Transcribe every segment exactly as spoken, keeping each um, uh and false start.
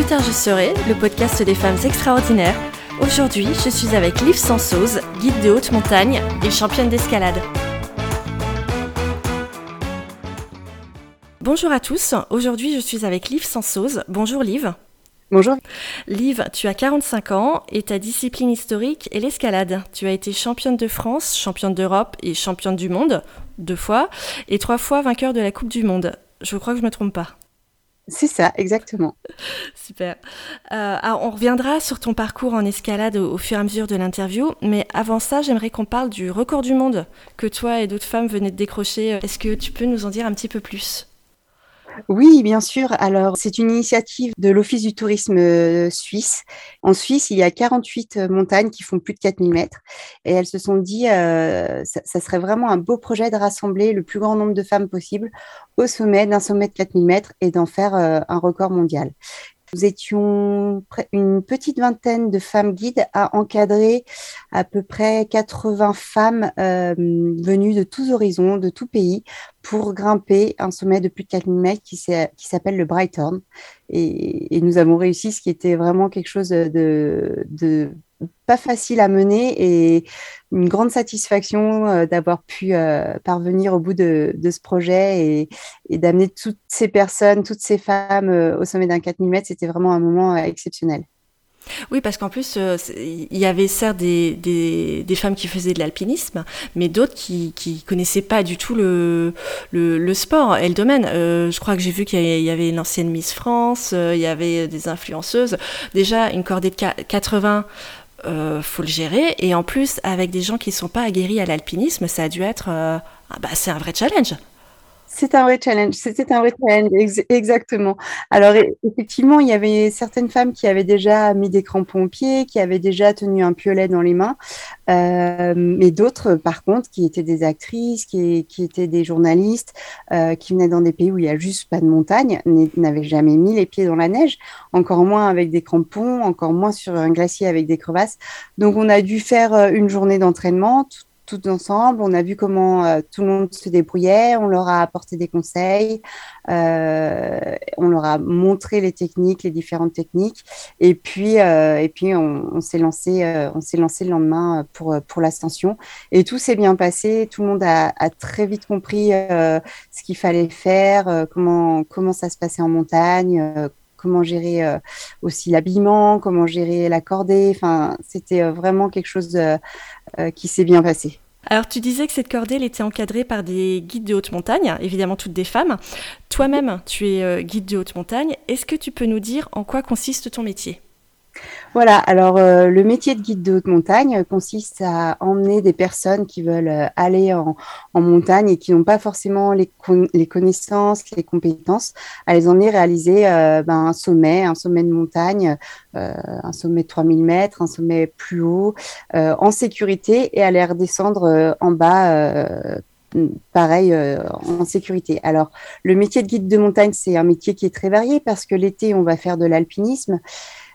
Plus tard je serai, le podcast des femmes extraordinaires. Aujourd'hui, je suis avec Liv Sansoz, guide de haute montagne et championne d'escalade. Bonjour à tous, aujourd'hui je suis avec Liv Sansoz. Bonjour Liv. Bonjour. Liv, tu as quarante-cinq ans et ta discipline historique est l'escalade. Tu as été championne de France, championne d'Europe et championne du monde, deux fois, et trois fois vainqueur de la Coupe du Monde. Je crois que je ne me trompe pas. C'est ça, exactement. Super. Euh, alors on reviendra sur ton parcours en escalade au, au fur et à mesure de l'interview, mais avant ça, j'aimerais qu'on parle du record du monde que toi et d'autres femmes venaient de décrocher. Est-ce que tu peux nous en dire un petit peu plus ? Oui, bien sûr. Alors, c'est une initiative de l'Office du tourisme suisse. En Suisse, il y a quarante-huit montagnes qui font plus de quatre mille mètres. Et elles se sont dit, euh, ça, ça serait vraiment un beau projet de rassembler le plus grand nombre de femmes possible au sommet d'un sommet de quatre mille mètres et d'en faire euh, un record mondial. Nous étions une petite vingtaine de femmes guides à encadrer à peu près quatre-vingts femmes euh, venues de tous horizons, de tout pays, pour grimper un sommet de plus de quatre mille mètres qui, qui s'appelle le Breithorn. Et, et nous avons réussi, ce qui était vraiment quelque chose de, de pas facile à mener et une grande satisfaction euh, d'avoir pu euh, parvenir au bout de, de ce projet et, et d'amener toutes ces personnes, toutes ces femmes euh, au sommet d'un quatre mille mètres. C'était vraiment un moment euh, exceptionnel. Oui, parce qu'en plus, il euh, y avait certes des, des, des femmes qui faisaient de l'alpinisme, mais d'autres qui ne connaissaient pas du tout le, le, le sport et le domaine. Euh, je crois que j'ai vu qu'il y avait une ancienne Miss France, il euh, y avait des influenceuses. Déjà, une cordée de quatre-vingts, il euh, faut le gérer. Et en plus, avec des gens qui ne sont pas aguerris à l'alpinisme, ça a dû être... Euh, bah, c'est un vrai challenge. C'est un vrai challenge, c'était un vrai challenge, ex- exactement. Alors, effectivement, il y avait certaines femmes qui avaient déjà mis des crampons aux pieds, qui avaient déjà tenu un piolet dans les mains, euh, mais d'autres, par contre, qui étaient des actrices, qui, qui étaient des journalistes, euh, qui venaient dans des pays où il n'y a juste pas de montagne, n'avaient jamais mis les pieds dans la neige, encore moins avec des crampons, encore moins sur un glacier avec des crevasses. Donc, on a dû faire une journée d'entraînement, tout toutes ensemble, on a vu comment euh, tout le monde se débrouillait, on leur a apporté des conseils, euh, on leur a montré les techniques, les différentes techniques, et puis euh, et puis on, on s'est lancé, euh, on s'est lancé le lendemain pour pour l'ascension, et tout s'est bien passé, tout le monde a, a très vite compris euh, ce qu'il fallait faire, euh, comment comment ça se passait en montagne. Euh, comment gérer euh, aussi l'habillement, comment gérer la cordée. Enfin, c'était euh, vraiment quelque chose de, euh, qui s'est bien passé. Alors, tu disais que cette cordée, elle était encadrée par des guides de haute montagne, évidemment toutes des femmes. Toi-même, tu es euh, guide de haute montagne. Est-ce que tu peux nous dire en quoi consiste ton métier ? Voilà, alors euh, le métier de guide de haute montagne consiste à emmener des personnes qui veulent aller en, en montagne et qui n'ont pas forcément les, con- les connaissances, les compétences, à les emmener réaliser euh, ben, un sommet, un sommet de montagne, euh, un sommet de trois mille mètres, un sommet plus haut, euh, en sécurité et à les redescendre euh, en bas euh, pareil, euh, en sécurité. Alors, le métier de guide de montagne, c'est un métier qui est très varié parce que l'été, on va faire de l'alpinisme.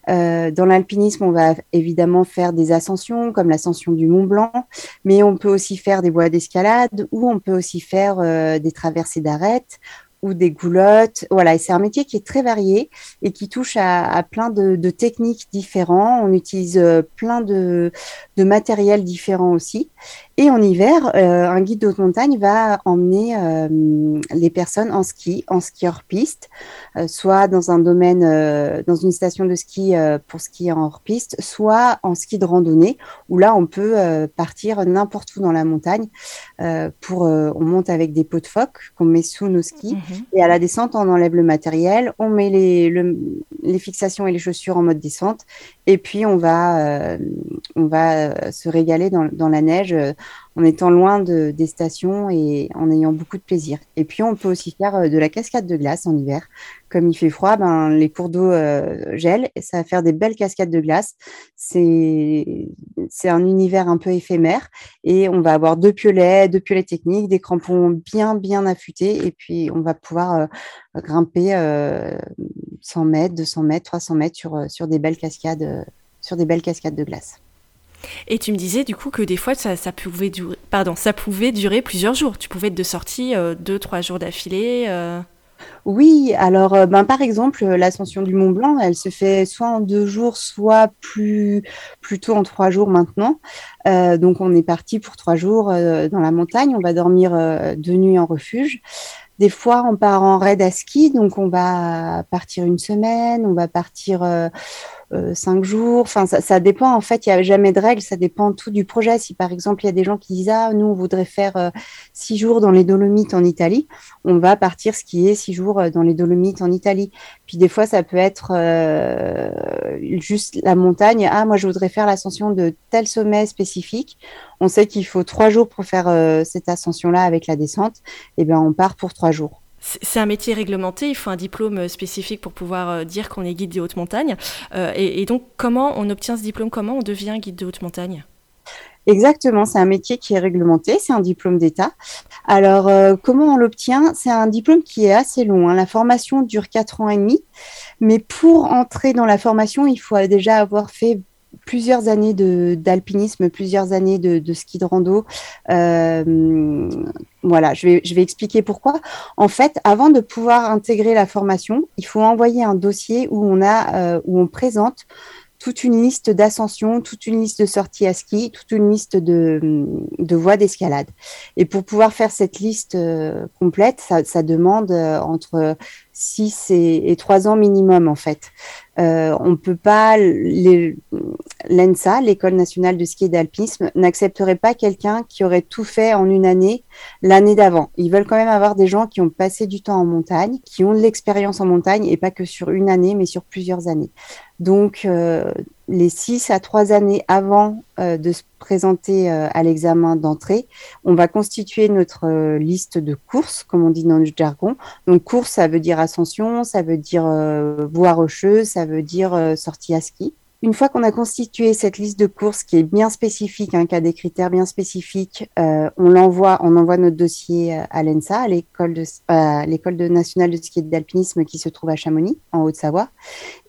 Euh, dans l'alpinisme, on va évidemment faire des ascensions, comme l'ascension du Mont-Blanc, mais on peut aussi faire des voies d'escalade ou on peut aussi faire euh, des traversées d'arêtes ou des goulottes. Voilà, et c'est un métier qui est très varié et qui touche à, à plein de, de techniques différentes. On utilise plein de, de matériel différent aussi. Et en hiver, euh, un guide de haute montagne va emmener euh, les personnes en ski, en ski hors piste, euh, soit dans un domaine, euh, dans une station de ski euh, pour skier en hors piste, soit en ski de randonnée, où là on peut euh, partir n'importe où dans la montagne. Euh, pour, euh, on monte avec des pots de phoque qu'on met sous nos skis, mmh. et à la descente on enlève le matériel, on met les, le, les fixations et les chaussures en mode descente, et puis on va, euh, on va se régaler dans, dans la neige. Euh, en étant loin de, des stations et en ayant beaucoup de plaisir. Et puis, on peut aussi faire de la cascade de glace en hiver. Comme il fait froid, ben, les cours d'eau euh, gèlent et ça va faire des belles cascades de glace. C'est, c'est un univers un peu éphémère et on va avoir deux piolets, deux piolets techniques, des crampons bien, bien affûtés et puis on va pouvoir euh, grimper euh, cent mètres, deux cents mètres, trois cents mètres sur, sur, des belles cascades, euh, sur des belles cascades de glace. Et tu me disais du coup que des fois ça, ça, pouvait, durer, pardon, ça pouvait durer plusieurs jours. Tu pouvais être de sortie euh, deux, trois jours d'affilée. Euh... Oui, alors euh, ben, par exemple, l'ascension du Mont-Blanc, elle se fait soit en deux jours, soit plus plutôt en trois jours maintenant. Euh, donc on est parti pour trois jours euh, dans la montagne, on va dormir euh, deux nuits en refuge. Des fois, on part en raid à ski, donc on va partir une semaine, on va partir euh, euh, cinq jours. Enfin, ça, ça dépend, en fait, il n'y a jamais de règle, ça dépend tout du projet. Si par exemple, il y a des gens qui disent « Ah, nous, on voudrait faire euh, six jours dans les Dolomites en Italie », on va partir skier six jours dans les Dolomites en Italie. Puis des fois, ça peut être euh, juste la montagne. « Ah, moi, je voudrais faire l'ascension de tel sommet spécifique ». On sait qu'il faut trois jours pour faire euh, cette ascension-là avec la descente. Eh bien, on part pour trois jours. C'est un métier réglementé. Il faut un diplôme spécifique pour pouvoir euh, dire qu'on est guide de haute montagne. Euh, et, et donc, comment on obtient ce diplôme ? Comment on devient guide de haute montagne ? Exactement, c'est un métier qui est réglementé, c'est un diplôme d'État. Alors, euh, comment on l'obtient ? C'est un diplôme qui est assez long, hein. La formation dure quatre ans et demi. Mais pour entrer dans la formation, il faut déjà avoir fait plusieurs années de, d'alpinisme, plusieurs années de, de ski de rando. Euh, voilà, je vais, je vais expliquer pourquoi. En fait, avant de pouvoir intégrer la formation, il faut envoyer un dossier où on, a, euh, où on présente toute une liste d'ascensions, toute une liste de sorties à ski, toute une liste de, de voies d'escalade. Et pour pouvoir faire cette liste euh, complète, ça, ça demande euh, entre six et, et trois ans minimum, en fait. Euh, on ne peut pas, les, l'ENSA, l'École nationale de ski et d'alpinisme, n'accepterait pas quelqu'un qui aurait tout fait en une année l'année d'avant. Ils veulent quand même avoir des gens qui ont passé du temps en montagne, qui ont de l'expérience en montagne, et pas que sur une année, mais sur plusieurs années. Donc, euh, les six à trois années avant euh, de se présenter euh, à l'examen d'entrée, on va constituer notre euh, liste de courses, comme on dit dans le jargon. Donc, course, ça veut dire ascension, ça veut dire euh, voie rocheuse, ça veut dire euh, sortie à ski. Une fois qu'on a constitué cette liste de courses qui est bien spécifique, hein, qui a des critères bien spécifiques, euh, on l'envoie, on envoie notre dossier à l'ENSA, à l'école, de, euh, l'école de nationale de ski et d'alpinisme qui se trouve à Chamonix, en Haute-Savoie.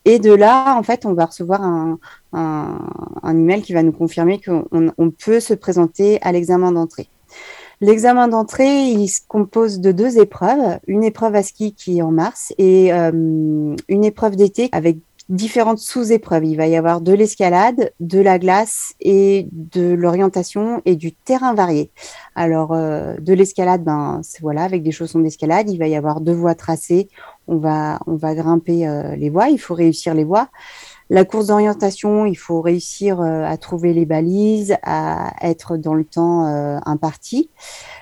Et de là, en fait, on va recevoir un, un, un email qui va nous confirmer qu'on on peut se présenter à l'examen d'entrée. L'examen d'entrée, il se compose de deux épreuves. Une épreuve à ski qui est en mars et euh, une épreuve d'été avec différentes sous-épreuves. Il va y avoir de l'escalade, de la glace et de l'orientation et du terrain varié. Alors, euh, de l'escalade, ben, c'est, voilà, avec des chaussons d'escalade, il va y avoir deux voies tracées. On va, on va grimper euh, les voies, il faut réussir les voies. La course d'orientation, il faut réussir euh, à trouver les balises, à être dans le temps euh, imparti.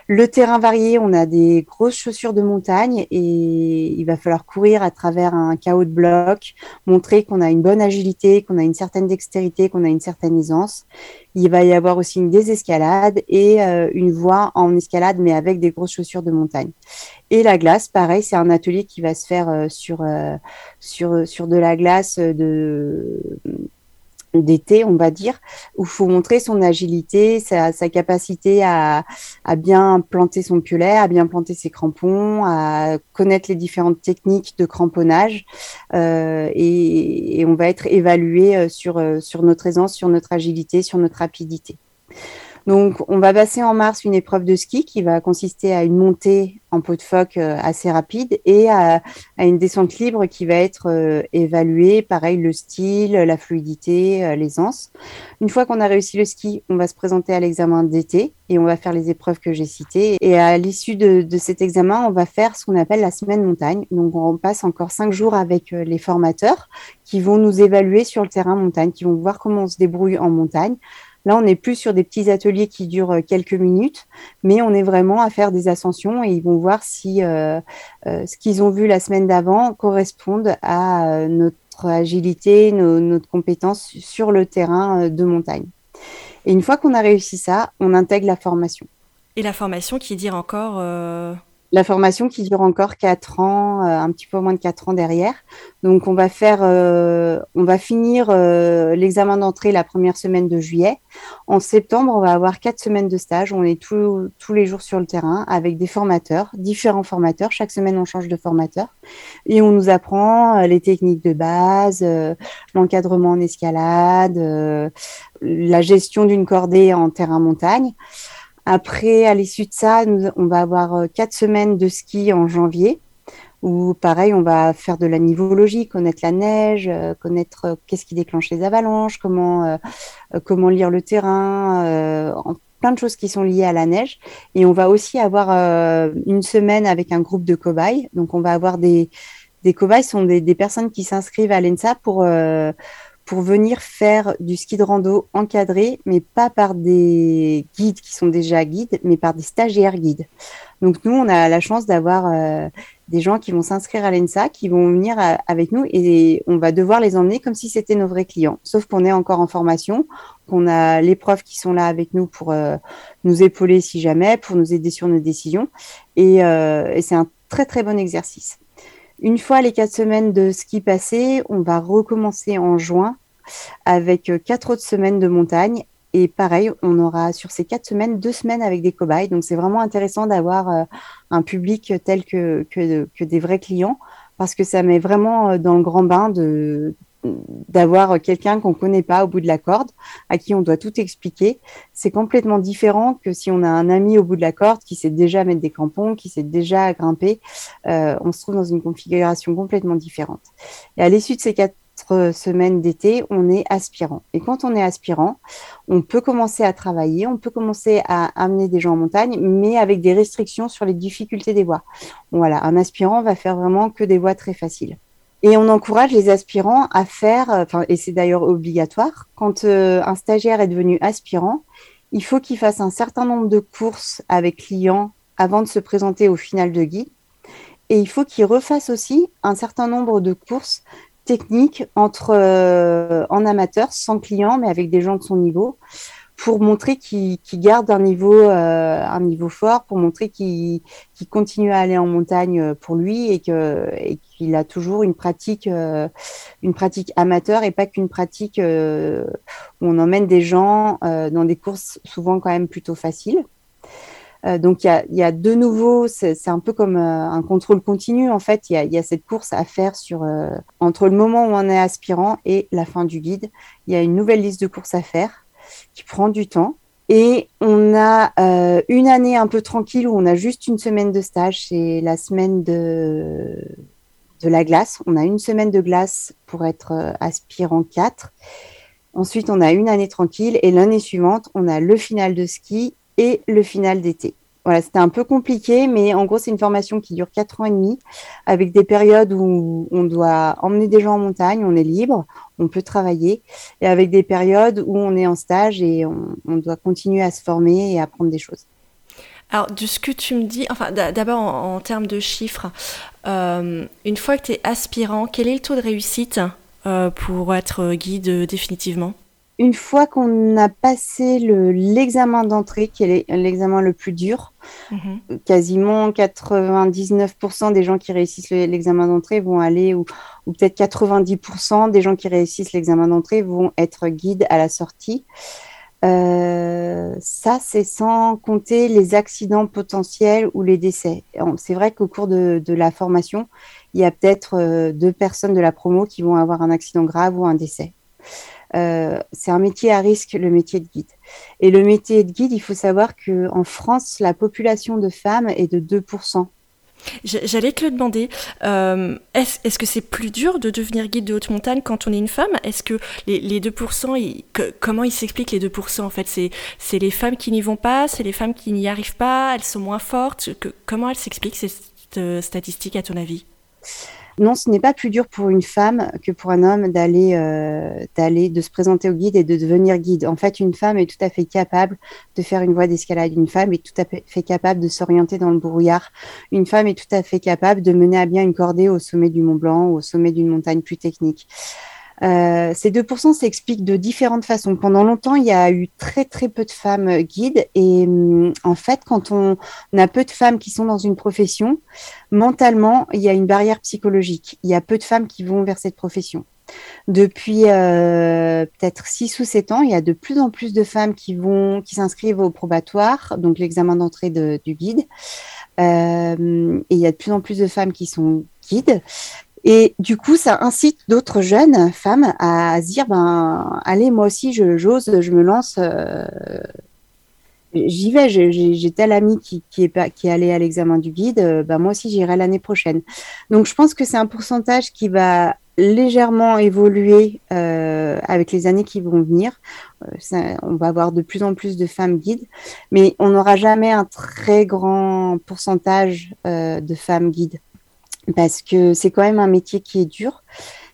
Le terrain varié, on a des grosses chaussures de montagne et il va falloir courir à travers un chaos de blocs, montrer qu'on a une bonne agilité, qu'on a une certaine dextérité, qu'on a une certaine aisance. Il va y avoir aussi une désescalade et euh, une voie en escalade, mais avec des grosses chaussures de montagne. Et la glace, pareil, c'est un atelier qui va se faire euh, sur, euh, sur, sur de la glace de, d'été, on va dire, où il faut montrer son agilité, sa, sa capacité à, à bien planter son piolet, à bien planter ses crampons, à connaître les différentes techniques de cramponnage. Euh, et, et on va être évalué sur, sur notre aisance, sur notre agilité, sur notre rapidité. Donc, on va passer en mars une épreuve de ski qui va consister à une montée en peau de phoque assez rapide et à, à une descente libre qui va être euh, évaluée. Pareil, le style, la fluidité, euh, l'aisance. Une fois qu'on a réussi le ski, on va se présenter à l'examen d'été et on va faire les épreuves que j'ai citées. Et à l'issue de, de cet examen, on va faire ce qu'on appelle la semaine montagne. Donc, on passe encore cinq jours avec les formateurs qui vont nous évaluer sur le terrain montagne, qui vont voir comment on se débrouille en montagne. Là, on n'est plus sur des petits ateliers qui durent quelques minutes, mais on est vraiment à faire des ascensions et ils vont voir si euh, euh, ce qu'ils ont vu la semaine d'avant correspond à euh, notre agilité, no, notre compétence sur le terrain euh, de montagne. Et une fois qu'on a réussi ça, on intègre la formation. Et la formation qui dure encore euh... La formation qui dure encore quatre ans, euh, un petit peu moins de quatre ans derrière. Donc, on va faire, euh, on va finir euh, l'examen d'entrée la première semaine de juillet. En septembre, on va avoir quatre semaines de stage. On est tout, tous les jours sur le terrain avec des formateurs, différents formateurs. Chaque semaine, on change de formateur. Et on nous apprend euh, les techniques de base, euh, l'encadrement en escalade, euh, la gestion d'une cordée en terrain-montagne. Après, à l'issue de ça, nous, on va avoir quatre semaines de ski en janvier où pareil, on va faire de la nivologie, connaître la neige, euh, connaître euh, qu'est-ce qui déclenche les avalanches, comment, euh, euh, comment lire le terrain, euh, en, plein de choses qui sont liées à la neige. Et on va aussi avoir euh, une semaine avec un groupe de cobayes. Donc, on va avoir des, des cobayes, sont des, des personnes qui s'inscrivent à l'ENSA pour... Euh, pour venir faire du ski de rando encadré, mais pas par des guides qui sont déjà guides, mais par des stagiaires guides. Donc, nous, on a la chance d'avoir euh, des gens qui vont s'inscrire à l'ENSA, qui vont venir à, avec nous et on va devoir les emmener comme si c'était nos vrais clients. Sauf qu'on est encore en formation, qu'on a les profs qui sont là avec nous pour euh, nous épauler si jamais, pour nous aider sur nos décisions. Et, euh, et c'est un très, très bon exercice. Une fois les quatre semaines de ski passées, on va recommencer en juin avec quatre autres semaines de montagne. Et pareil, on aura sur ces quatre semaines, deux semaines avec des cobayes. Donc, c'est vraiment intéressant d'avoir un public tel que, que, que des vrais clients parce que ça met vraiment dans le grand bain de, d'avoir quelqu'un qu'on ne connaît pas au bout de la corde, à qui on doit tout expliquer. C'est complètement différent que si on a un ami au bout de la corde qui sait déjà mettre des crampons, qui sait déjà grimper. Euh, on se trouve dans une configuration complètement différente. Et à l'issue de ces quatre semaines d'été, on est aspirant. Et quand on est aspirant, on peut commencer à travailler, on peut commencer à amener des gens en montagne, mais avec des restrictions sur les difficultés des voies. Voilà, un aspirant va faire vraiment que des voies très faciles. Et on encourage les aspirants à faire, enfin, et c'est d'ailleurs obligatoire, quand euh, un stagiaire est devenu aspirant, il faut qu'il fasse un certain nombre de courses avec clients avant de se présenter au final de guide. Et il faut qu'il refasse aussi un certain nombre de courses techniques entre, euh, en amateur, sans client, mais avec des gens de son niveau, pour montrer qu'il, qu'il garde un niveau, euh, un niveau fort, pour montrer qu'il, qu'il continue à aller en montagne pour lui et, que, et qu'il a toujours une pratique, euh, une pratique amateur et pas qu'une pratique euh, où on emmène des gens euh, dans des courses souvent quand même plutôt faciles. Euh, donc, il y a, y a de nouveau, c'est, c'est un peu comme euh, un contrôle continu. En fait, il y a, y a cette course à faire sur, euh, entre le moment où on est aspirant et la fin du guide. Il y a une nouvelle liste de courses à faire qui prend du temps. Et on a euh, une année un peu tranquille où on a juste une semaine de stage. C'est la semaine de, de la glace. On a une semaine de glace pour être euh, aspirant quatre. Ensuite, on a une année tranquille. Et l'année suivante, on a le final de ski et le final d'été. Voilà, c'était un peu compliqué, mais en gros, c'est une formation qui dure quatre ans et demi, avec des périodes où on doit emmener des gens en montagne, on est libre, on peut travailler, et avec des périodes où on est en stage et on, on doit continuer à se former et apprendre des choses. Alors, de ce que tu me dis, enfin, d'abord en, en termes de chiffres, euh, une fois que tu es aspirant, quel est le taux de réussite euh, pour être guide euh, définitivement ? Une fois qu'on a passé le, l'examen d'entrée, qui est l'examen le plus dur, mmh. quasiment quatre-vingt-dix-neuf pour cent des gens qui réussissent le, l'examen d'entrée vont aller, ou, ou peut-être quatre-vingt-dix pour cent des gens qui réussissent l'examen d'entrée vont être guides à la sortie. Euh, ça, c'est sans compter les accidents potentiels ou les décès. C'est vrai qu'au cours de, de la formation, il y a peut-être euh, deux personnes de la promo qui vont avoir un accident grave ou un décès. Euh, c'est un métier à risque, le métier de guide. Et le métier de guide, il faut savoir qu'en France, la population de femmes est de deux pour cent. J'allais te le demander. Euh, est-ce, est-ce que c'est plus dur de devenir guide de haute montagne quand on est une femme ? Est-ce que les, les deux pour cent, ils, que, comment ils s'expliquent les deux pour cent en fait ? c'est, c'est les femmes qui n'y vont pas, c'est les femmes qui n'y arrivent pas, elles sont moins fortes. Que, comment elles s'expliquent cette euh, statistique à ton avis ? Non, ce n'est pas plus dur pour une femme que pour un homme d'aller, euh, d'aller, de se présenter au guide et de devenir guide. En fait, une femme est tout à fait capable de faire une voie d'escalade. Une femme est tout à fait capable de s'orienter dans le brouillard. Une femme est tout à fait capable de mener à bien une cordée au sommet du Mont-Blanc ou au sommet d'une montagne plus technique. Euh, ces deux pour cent s'expliquent de différentes façons. Pendant longtemps, il y a eu très très peu de femmes guides et hum, en fait, quand on, on a peu de femmes qui sont dans une profession, mentalement, il y a une barrière psychologique. Il y a peu de femmes qui vont vers cette profession. Depuis euh, peut-être six ou sept ans, il y a de plus en plus de femmes qui vont, qui s'inscrivent au probatoire, donc l'examen d'entrée de, du guide. Euh, et il y a de plus en plus de femmes qui sont guides. Et du coup, ça incite d'autres jeunes femmes à se dire, ben, allez, moi aussi, je, j'ose, je me lance. Euh, j'y vais. J'ai, j'ai tel ami qui, qui, est, qui est allé à l'examen du guide. Euh, bah, moi aussi, j'irai l'année prochaine. Donc, je pense que c'est un pourcentage qui va légèrement évoluer euh, avec les années qui vont venir. Euh, ça, on va avoir de plus en plus de femmes guides, mais on n'aura jamais un très grand pourcentage euh, de femmes guides parce que c'est quand même un métier qui est dur.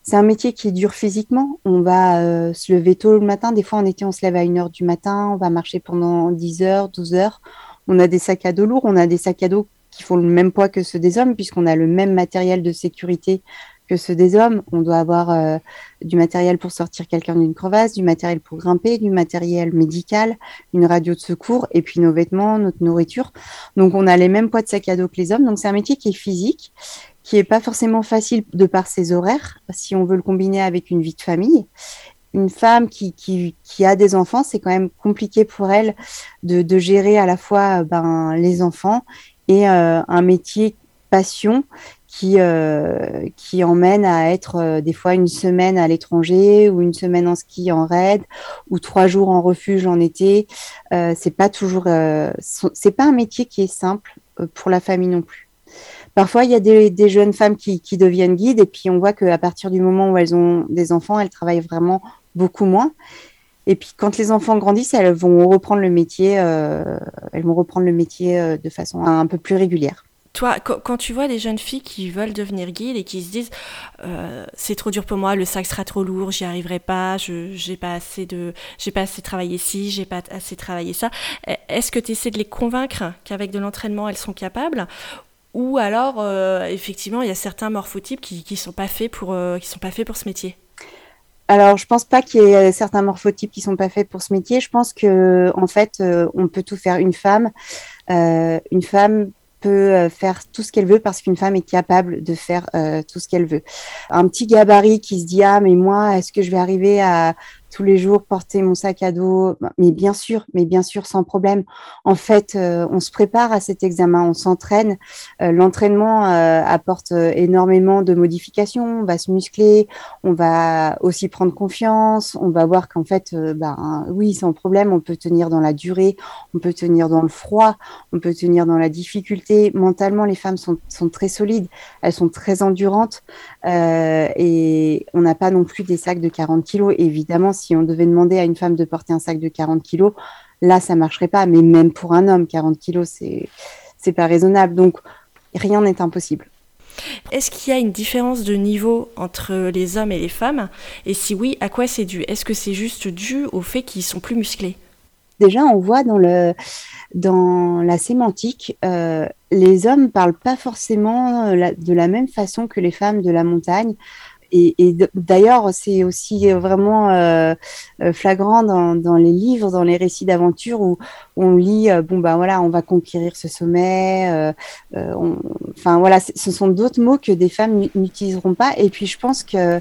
C'est un métier qui est dur physiquement. On va euh, se lever tôt le matin. Des fois, en été, on se lève à une heure du matin. On va marcher pendant dix heures, douze heures. On a des sacs à dos lourds. On a des sacs à dos qui font le même poids que ceux des hommes puisqu'on a le même matériel de sécurité que ceux des hommes. On doit avoir euh, du matériel pour sortir quelqu'un d'une crevasse, du matériel pour grimper, du matériel médical, une radio de secours, et puis nos vêtements, notre nourriture. Donc, on a les mêmes poids de sac à dos que les hommes. Donc, c'est un métier qui est physique, qui n'est pas forcément facile de par ses horaires, si on veut le combiner avec une vie de famille. Une femme qui, qui, qui a des enfants, c'est quand même compliqué pour elle de, de gérer à la fois ben, les enfants et euh, un métier passion qui, euh, qui emmène à être euh, des fois une semaine à l'étranger ou une semaine en ski en raid ou trois jours en refuge en été. Euh, c'est pas toujours, euh, c'est pas un métier qui est simple pour la famille non plus. Parfois, il y a des, des jeunes femmes qui, qui deviennent guides et puis on voit qu'à partir du moment où elles ont des enfants, elles travaillent vraiment beaucoup moins. Et puis, quand les enfants grandissent, elles vont reprendre le métier, euh, elles vont reprendre le métier euh, de façon un peu plus régulière. Toi, quand tu vois des jeunes filles qui veulent devenir guides et qui se disent euh, « c'est trop dur pour moi, le sac sera trop lourd, j'y arriverai pas, je, j'ai pas assez de, j'ai pas assez travaillé ci, j'ai pas assez travaillé ça », est-ce que tu essaies de les convaincre qu'avec de l'entraînement, elles sont capables ? Ou alors, euh, effectivement, il y a certains morphotypes qui ne sont pas faits pour, euh, qui sont pas faits pour ce métier ? Alors, je pense pas qu'il y ait certains morphotypes qui sont pas faits pour ce métier. Je pense que, en fait, euh, on peut tout faire. Une femme, euh, une femme... peut faire tout ce qu'elle veut parce qu'une femme est capable de faire euh, tout ce qu'elle veut. Un petit gabarit qui se dit « Ah, mais moi, est-ce que je vais arriver à tous les jours porter mon sac à dos ?» Mais bien sûr, mais bien sûr, sans problème. En fait, euh, on se prépare à cet examen, on s'entraîne. Euh, l'entraînement euh, apporte énormément de modifications. On va se muscler, on va aussi prendre confiance. On va voir qu'en fait, euh, ben, oui, sans problème, on peut tenir dans la durée, on peut tenir dans le froid, on peut tenir dans la difficulté. Mentalement, les femmes sont, sont très solides, elles sont très endurantes euh, et on n'a pas non plus des sacs de quarante kilos. Et évidemment, si on devait demander à une femme de porter un sac de quarante kilos, là, ça ne marcherait pas. Mais même pour un homme, quarante kilos, c'est, c'est pas raisonnable. Donc, rien n'est impossible. Est-ce qu'il y a une différence de niveau entre les hommes et les femmes ? Et si oui, à quoi c'est dû ? Est-ce que c'est juste dû au fait qu'ils sont plus musclés ? Déjà, on voit dans, le, dans la sémantique, euh, les hommes ne parlent pas forcément la, de la même façon que les femmes de la montagne. Et, et d'ailleurs, c'est aussi vraiment euh, flagrant dans, dans les livres, dans les récits d'aventure où on lit, euh, bon ben voilà, on va conquérir ce sommet. Euh, euh, on, enfin voilà, ce sont d'autres mots que des femmes n'utiliseront pas. Et puis je pense que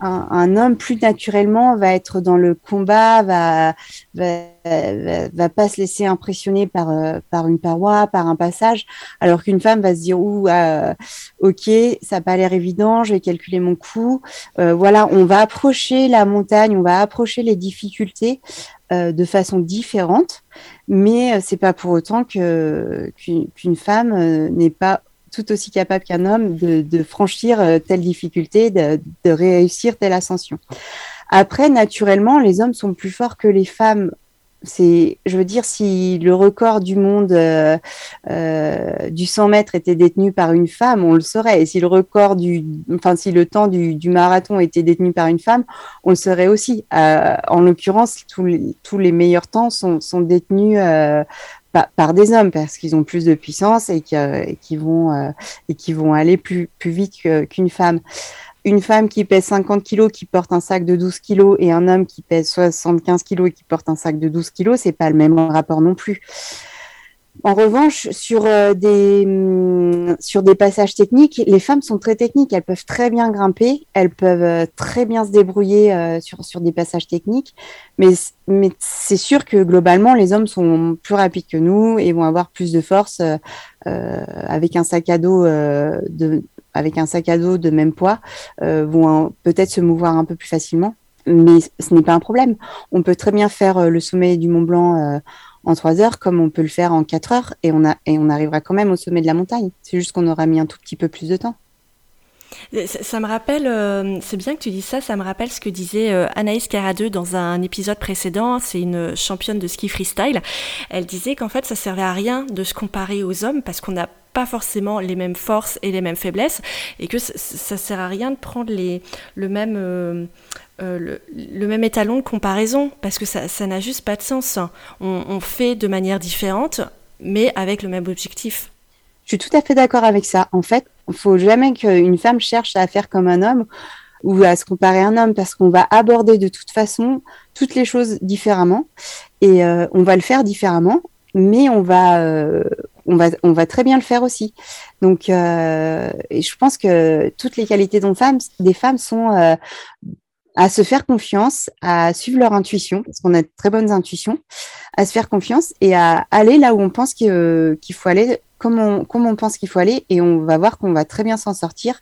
Un, un homme plus naturellement va être dans le combat, va va, va, va pas se laisser impressionner par euh, par une paroi, par un passage, alors qu'une femme va se dire ouh, euh, ok, ça n'a pas l'air évident, je vais calculer mon coup. Euh, voilà, on va approcher la montagne, on va approcher les difficultés euh, de façon différente, mais c'est pas pour autant que qu'une, qu'une femme euh, n'est pas tout aussi capable qu'un homme de, de franchir telle difficulté, de, de réussir telle ascension. Après, naturellement, les hommes sont plus forts que les femmes. C'est, je veux dire, si le record du monde euh, euh, du cent mètres était détenu par une femme, on le saurait. Et si le record du, enfin, si le temps du, du marathon était détenu par une femme, on le saurait aussi. Euh, en l'occurrence, tous les, tous les meilleurs temps sont, sont détenus euh, Par, par des hommes parce qu'ils ont plus de puissance et, que, et qu'ils vont euh, et qu'ils vont aller plus plus vite que, qu'une femme. Une femme qui pèse cinquante kilos, qui porte un sac de douze kilos, et un homme qui pèse soixante-quinze kilos et qui porte un sac de douze kilos, c'est pas le même rapport non plus. En revanche, sur euh, des mm, sur des passages techniques, les femmes sont très techniques. Elles peuvent très bien grimper, elles peuvent euh, très bien se débrouiller euh, sur sur des passages techniques. Mais mais c'est sûr que globalement, les hommes sont plus rapides que nous et vont avoir plus de force euh, euh, avec un sac à dos euh, de avec un sac à dos de même poids, euh, vont euh, peut-être se mouvoir un peu plus facilement. Mais ce n'est pas un problème. On peut très bien faire euh, le sommet du Mont-Blanc. Euh, en trois heures comme on peut le faire en quatre heures et on, a, et on arrivera quand même au sommet de la montagne. C'est juste qu'on aura mis un tout petit peu plus de temps. Ça, ça me rappelle, euh, c'est bien que tu dises ça, ça me rappelle ce que disait euh, Anaïs Caradeux dans un épisode précédent, c'est une championne de ski freestyle. Elle disait qu'en fait ça servait à rien de se comparer aux hommes parce qu'on n'a pas forcément les mêmes forces et les mêmes faiblesses et que c- ça sert à rien de prendre les, le même... Euh, Euh, le, le même étalon de comparaison, parce que ça, ça n'a juste pas de sens. On, on fait de manière différente, mais avec le même objectif. Je suis tout à fait d'accord avec ça. En fait, il ne faut jamais qu'une femme cherche à faire comme un homme ou à se comparer à un homme, parce qu'on va aborder de toute façon toutes les choses différemment, et euh, on va le faire différemment, mais on va... Euh, On va, on va très bien le faire aussi. Donc, euh, et je pense que toutes les qualités des femmes, des femmes sont euh, à se faire confiance, à suivre leur intuition, parce qu'on a de très bonnes intuitions, à se faire confiance et à aller là où on pense qu'il faut aller, comme on, comme on pense qu'il faut aller, et on va voir qu'on va très bien s'en sortir,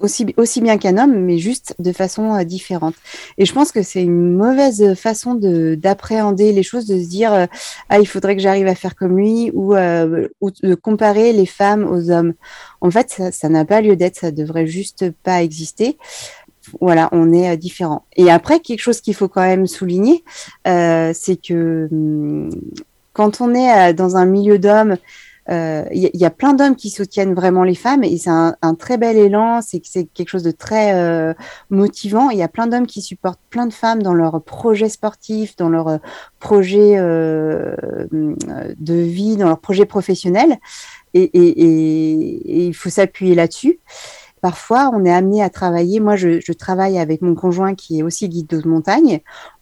aussi, aussi bien qu'un homme, mais juste de façon euh, différente. Et je pense que c'est une mauvaise façon de, d'appréhender les choses, de se dire euh, « Ah, il faudrait que j'arrive à faire comme lui » ou, euh, ou de comparer les femmes aux hommes. En fait, ça, ça n'a pas lieu d'être, ça devrait juste pas exister. Voilà, on est euh, différents. Et après, quelque chose qu'il faut quand même souligner, euh, c'est que hum, quand on est euh, dans un milieu d'hommes, il euh, y, y a plein d'hommes qui soutiennent vraiment les femmes et c'est un, un très bel élan, c'est, c'est quelque chose de très euh, motivant. Il y a plein d'hommes qui supportent plein de femmes dans leurs projets sportifs, dans leurs projets euh, de vie, dans leurs projets professionnels et, et, et, et il faut s'appuyer là-dessus. Parfois, on est amené à travailler. Moi, je, je travaille avec mon conjoint qui est aussi guide de montagne.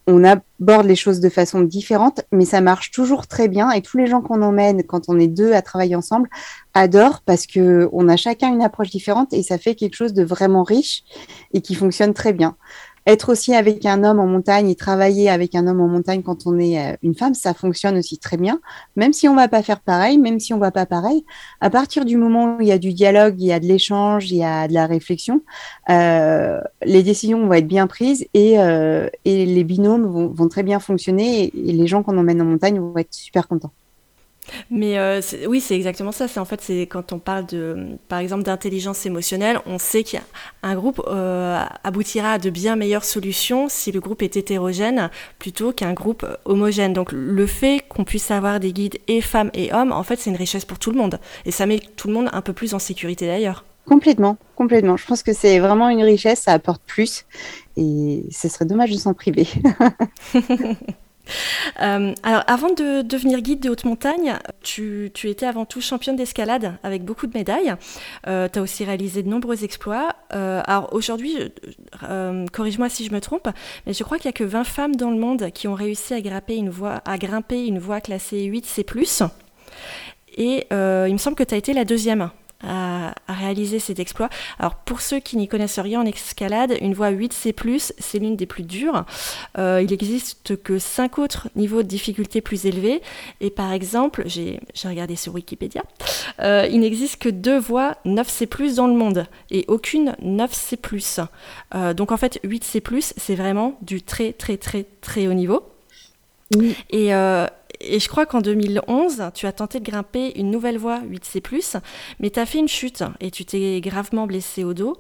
On aborde les choses de façon différente, mais ça marche toujours très bien. Et tous les gens qu'on emmène, quand on est deux à travailler ensemble, adorent parce qu'on a chacun une approche différente et ça fait quelque chose de vraiment riche et qui fonctionne très bien. Être aussi avec un homme en montagne et travailler avec un homme en montagne quand on est une femme, ça fonctionne aussi très bien, même si on ne va pas faire pareil, même si on ne va pas pareil. À partir du moment où il y a du dialogue, il y a de l'échange, il y a de la réflexion, euh, les décisions vont être bien prises et, euh, et les binômes vont, vont très bien fonctionner et, et les gens qu'on emmène en montagne vont être super contents. Mais euh, c'est, oui, c'est exactement ça. C'est, en fait, c'est quand on parle, de, par exemple, d'intelligence émotionnelle, on sait qu'un groupe euh, aboutira à de bien meilleures solutions si le groupe est hétérogène plutôt qu'un groupe homogène. Donc, le fait qu'on puisse avoir des guides et femmes et hommes, en fait, c'est une richesse pour tout le monde. Et ça met tout le monde un peu plus en sécurité d'ailleurs. Complètement, complètement. Je pense que c'est vraiment une richesse, ça apporte plus. Et ce serait dommage de s'en priver. Euh, alors, avant de devenir guide de haute montagne, tu, tu étais avant tout championne d'escalade avec beaucoup de médailles. Euh, tu as aussi réalisé de nombreux exploits. Euh, alors, aujourd'hui, euh, corrige-moi si je me trompe, mais je crois qu'il n'y a que vingt femmes dans le monde qui ont réussi à grimper une voie, à grimper une voie classée huit C plus. Et euh, il me semble que tu as été la deuxième à, à réaliser cet exploit. Alors, pour ceux qui n'y connaissent rien en escalade, une voie huit C plus, c'est l'une des plus dures. Euh, il n'existe que cinq autres niveaux de difficulté plus élevés. Et par exemple, j'ai, j'ai regardé sur Wikipédia, euh, il n'existe que deux voies neuf C plus dans le monde et aucune neuf C plus. Euh, donc en fait, huit C plus, c'est vraiment du très, très, très, très haut niveau. Oui. Et... Euh, Et je crois qu'en deux mille onze, tu as tenté de grimper une nouvelle voie, huit C plus, mais tu as fait une chute et tu t'es gravement blessée au dos.